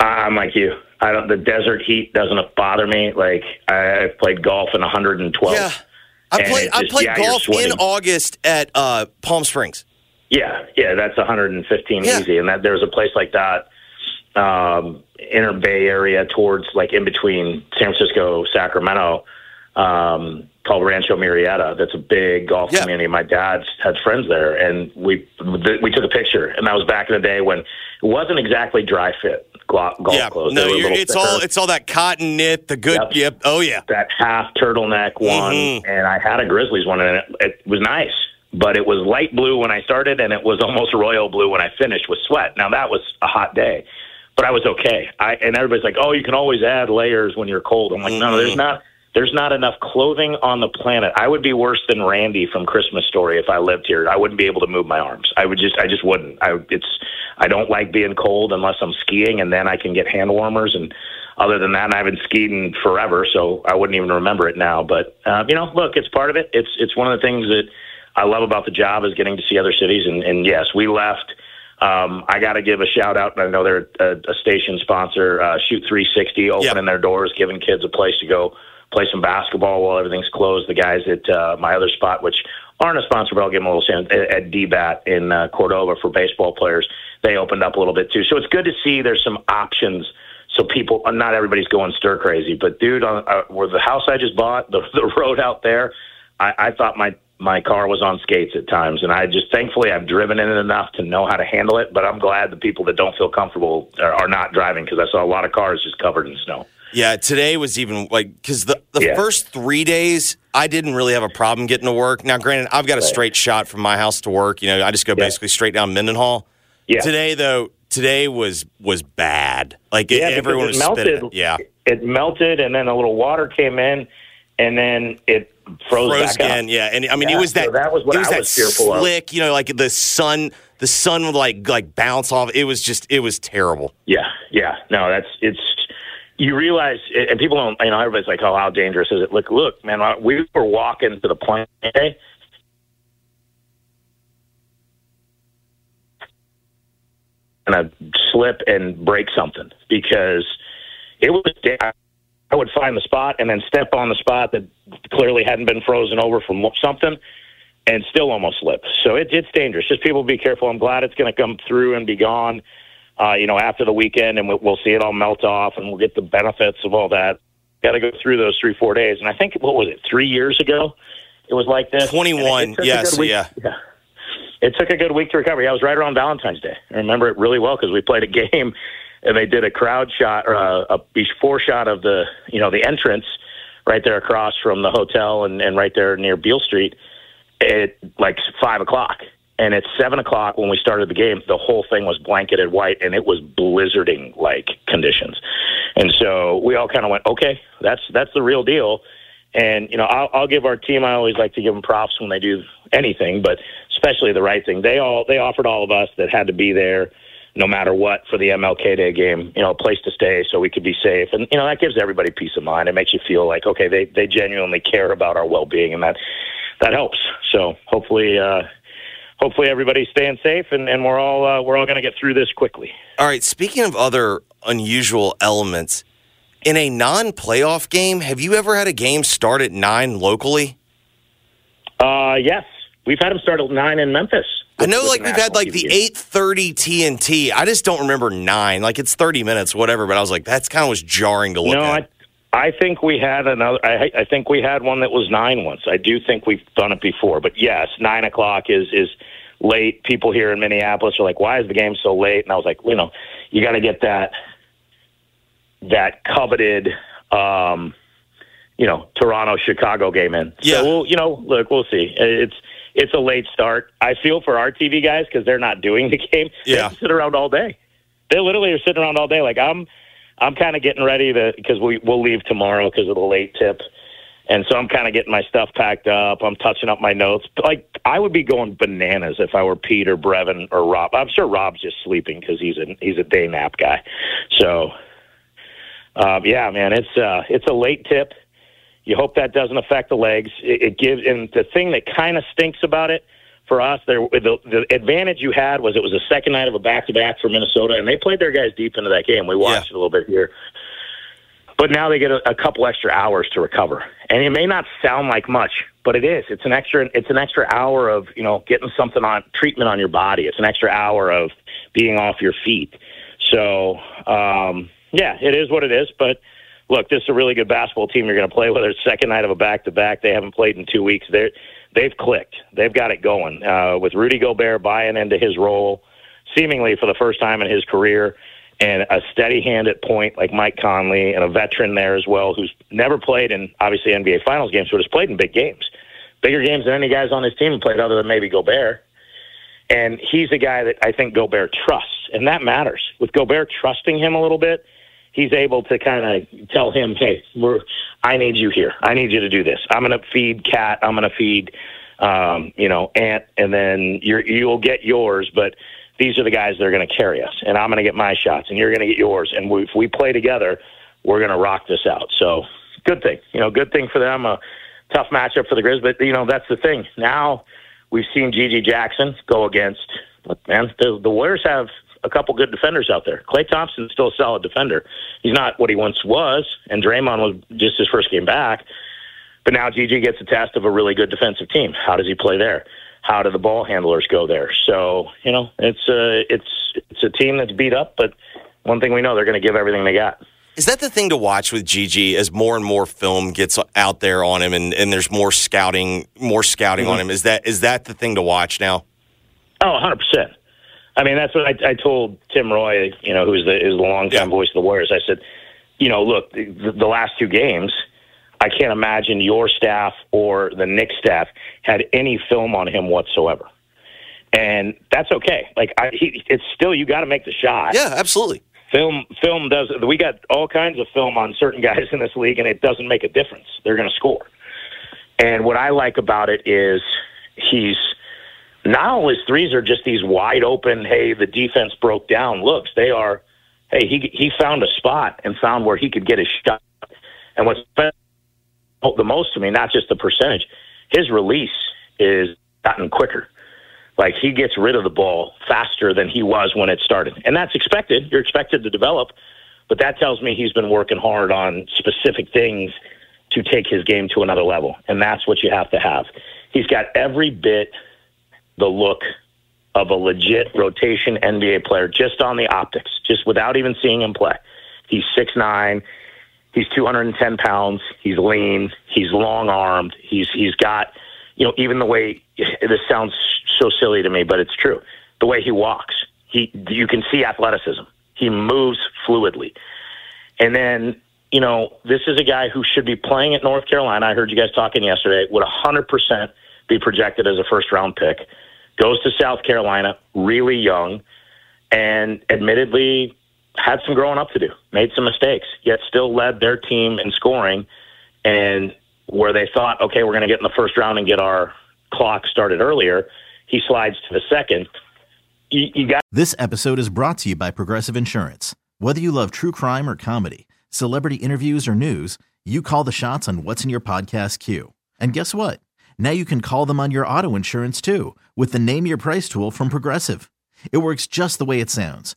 I'm like you. The desert heat doesn't bother me. Like, I played golf in 112. Yeah, I played golf in August at Palm Springs. Yeah, that's 115 easy. And there's a place like that inner Bay Area towards, like, in between San Francisco, Sacramento, called Rancho Murrieta. That's a big golf community. My dad's had friends there, and we took a picture. And that was back in the day when it wasn't exactly dry fit golf clothes. No, it's all that cotton knit, the good. Yep. Oh yeah, that half turtleneck one. Mm-hmm. And I had a Grizzlies one, and it was nice, but it was light blue when I started, and it was almost royal blue when I finished with sweat. Now that was a hot day, but I was okay. And everybody's like, "Oh, you can always add layers when you're cold." I'm like, mm-hmm. "No, there's not." There's not enough clothing on the planet. I would be worse than Randy from Christmas Story if I lived here. I wouldn't be able to move my arms. I just wouldn't. I don't like being cold unless I'm skiing, and then I can get hand warmers. And other than that, and I haven't skied in forever, so I wouldn't even remember it now. But you know, look, it's part of it. It's one of the things that I love about the job is getting to see other cities. And yes, we left. I got to give a shout out. I know they're a station sponsor, Shoot 360, opening their doors, giving kids a place to go play some basketball while everything's closed. The guys at my other spot, which aren't a sponsor, but I'll give them a little shout, at DBAT in Cordova for baseball players, they opened up a little bit too. So it's good to see there's some options. So people, not everybody's going stir crazy, but dude, where the house I just bought, the road out there, I thought my car was on skates at times, and I just thankfully I've driven in it enough to know how to handle it. But I'm glad the people that don't feel comfortable are not driving, because I saw a lot of cars just covered in snow. Yeah, today was even, like, because the first 3 days, I didn't really have a problem getting to work. Now, granted, I've got a straight shot from my house to work. You know, I just go basically straight down Mendenhall. Yeah. Today, though, was bad. Like, everyone was spitting. Yeah. It melted, and then a little water came in, and then it froze back again. Up. Yeah, and I mean, it was that. So that was what I was fearful of. Slick, you know, like the sun would like bounce off. It was terrible. Yeah. No, it's. You realize, and people don't, you know, everybody's like, oh, how dangerous is it? Look, man, we were walking to the plane today. And I'd slip and break something, because it was, I would find the spot and then step on the spot that clearly hadn't been frozen over from something and still almost slip. So it's dangerous. Just people be careful. I'm glad it's going to come through and be gone. You know, after the weekend, and we'll see it all melt off, and we'll get the benefits of all that. Got to go through those 3-4 days, and I think, what was it, 3 years ago? It was like this. 21, yeah. It took a good week to recover. Yeah, I was right around Valentine's Day. I remember it really well because we played a game, and they did a crowd shot, or a before shot of the, you know, the entrance right there across from the hotel and right there near Beale Street at like 5 o'clock. And at 7 o'clock when we started the game, the whole thing was blanketed white, and it was blizzarding-like conditions. And so we all kind of went, okay, that's the real deal. And, you know, I'll give our team, I always like to give them props when they do anything, but especially the right thing. They offered all of us that had to be there no matter what for the MLK Day game, you know, a place to stay so we could be safe. And, you know, that gives everybody peace of mind. It makes you feel like, okay, they genuinely care about our well-being, and that helps. So hopefully Hopefully everybody's staying safe, and we're all going to get through this quickly. All right, speaking of other unusual elements, in a non-playoff game, have you ever had a game start at 9 locally? Yes. We've had them start at 9 in Memphis. I know, like, we've had, like, the 8:30 TNT. I just don't remember 9. Like, it's 30 minutes, whatever, but I was like, that's kind of was jarring to look at. I think we had another. I think we had one that was 9 once. I do think we've done it before, but yes, 9 o'clock is late. People here in Minneapolis are like, "Why is the game so late?" And I was like, "You know, you got to get that coveted, you know, Toronto-Chicago game in." Yeah. So we'll see. It's it's a late start. I feel for our TV guys because they're not doing the game. Yeah. They have to sit around all day. They literally are sitting around all day. Like I'm kind of getting ready to because we'll leave tomorrow because of the late tip, and so I'm kind of getting my stuff packed up. I'm touching up my notes. Like I would be going bananas if I were Pete or Brevin or Rob. I'm sure Rob's just sleeping because he's a day nap guy. So yeah, man, it's a late tip. You hope that doesn't affect the legs. It gives, and the thing that kind of stinks about it for us, the advantage you had was it was the second night of a back-to-back for Minnesota, and they played their guys deep into that game. We watched it a little bit here. But now they get a couple extra hours to recover. And it may not sound like much, but it is. It's an extra hour of, you know, getting something on treatment on your body. It's an extra hour of being off your feet. So, yeah, it is what it is, but look, this is a really good basketball team you're going to play, whether it's second night of a back-to-back. They haven't played in 2 weeks. They've clicked. They've got it going. With Rudy Gobert buying into his role, seemingly for the first time in his career, and a steady hand at point like Mike Conley and a veteran there as well who's never played in, obviously, NBA Finals games, but has played in big games, bigger games than any guys on his team have played other than maybe Gobert. And he's a guy that I think Gobert trusts, and that matters. With Gobert trusting him a little bit, he's able to kind of tell him, hey, I need you here. I need you to do this. I'm going to feed Cat. I'm going to feed, you know, Ant, and then you'll get yours, but these are the guys that are going to carry us, and I'm going to get my shots, and you're going to get yours. And if we play together, we're going to rock this out. So good thing. You know, good thing for them. A tough matchup for the Grizz, but, you know, that's the thing. Now we've seen Gigi Jackson go against, look, man, the Warriors have – a couple good defenders out there. Klay Thompson's still a solid defender. He's not what he once was, and Draymond was just his first game back. But now Gigi gets a test of a really good defensive team. How does he play there? How do the ball handlers go there? So, you know, it's a team that's beat up, but one thing we know, they're going to give everything they got. Is that the thing to watch with Gigi as more and more film gets out there on him and there's more scouting on him? Is that the thing to watch now? Oh, 100%. I mean, that's what I told Tim Roy, you know, who's the longtime voice of the Warriors. I said, you know, look, the last two games, I can't imagine your staff or the Knicks staff had any film on him whatsoever. And that's okay. Like, it's still, you got to make the shot. Yeah, absolutely. Film does, we got all kinds of film on certain guys in this league, and it doesn't make a difference. They're going to score. And what I like about it is he's, now his threes are just these wide open, hey, the defense broke down looks. They are, hey, he found a spot and found where he could get his shot. And what's the most to me, not just the percentage, his release is gotten quicker. Like, he gets rid of the ball faster than he was when it started. And that's expected. You're expected to develop. But that tells me he's been working hard on specific things to take his game to another level. And that's what you have to have. He's got every bit the look of a legit rotation NBA player just on the optics, just without even seeing him play. He's 6'9", he's 210 pounds, he's lean, he's long-armed, he's got, you know, even the way, this sounds so silly to me, but it's true, the way he walks, you can see athleticism. He moves fluidly. And then, you know, this is a guy who should be playing at North Carolina. I heard you guys talking yesterday, would 100% be projected as a first-round pick. Goes to South Carolina, really young, and admittedly had some growing up to do, made some mistakes, yet still led their team in scoring, and where they thought, okay, we're going to get in the first round and get our clock started earlier, he slides to the second. This episode is brought to you by Progressive Insurance. Whether you love true crime or comedy, celebrity interviews or news, you call the shots on what's in your podcast queue. And guess what? Now you can call them on your auto insurance, too, with the Name Your Price tool from Progressive. It works just the way it sounds.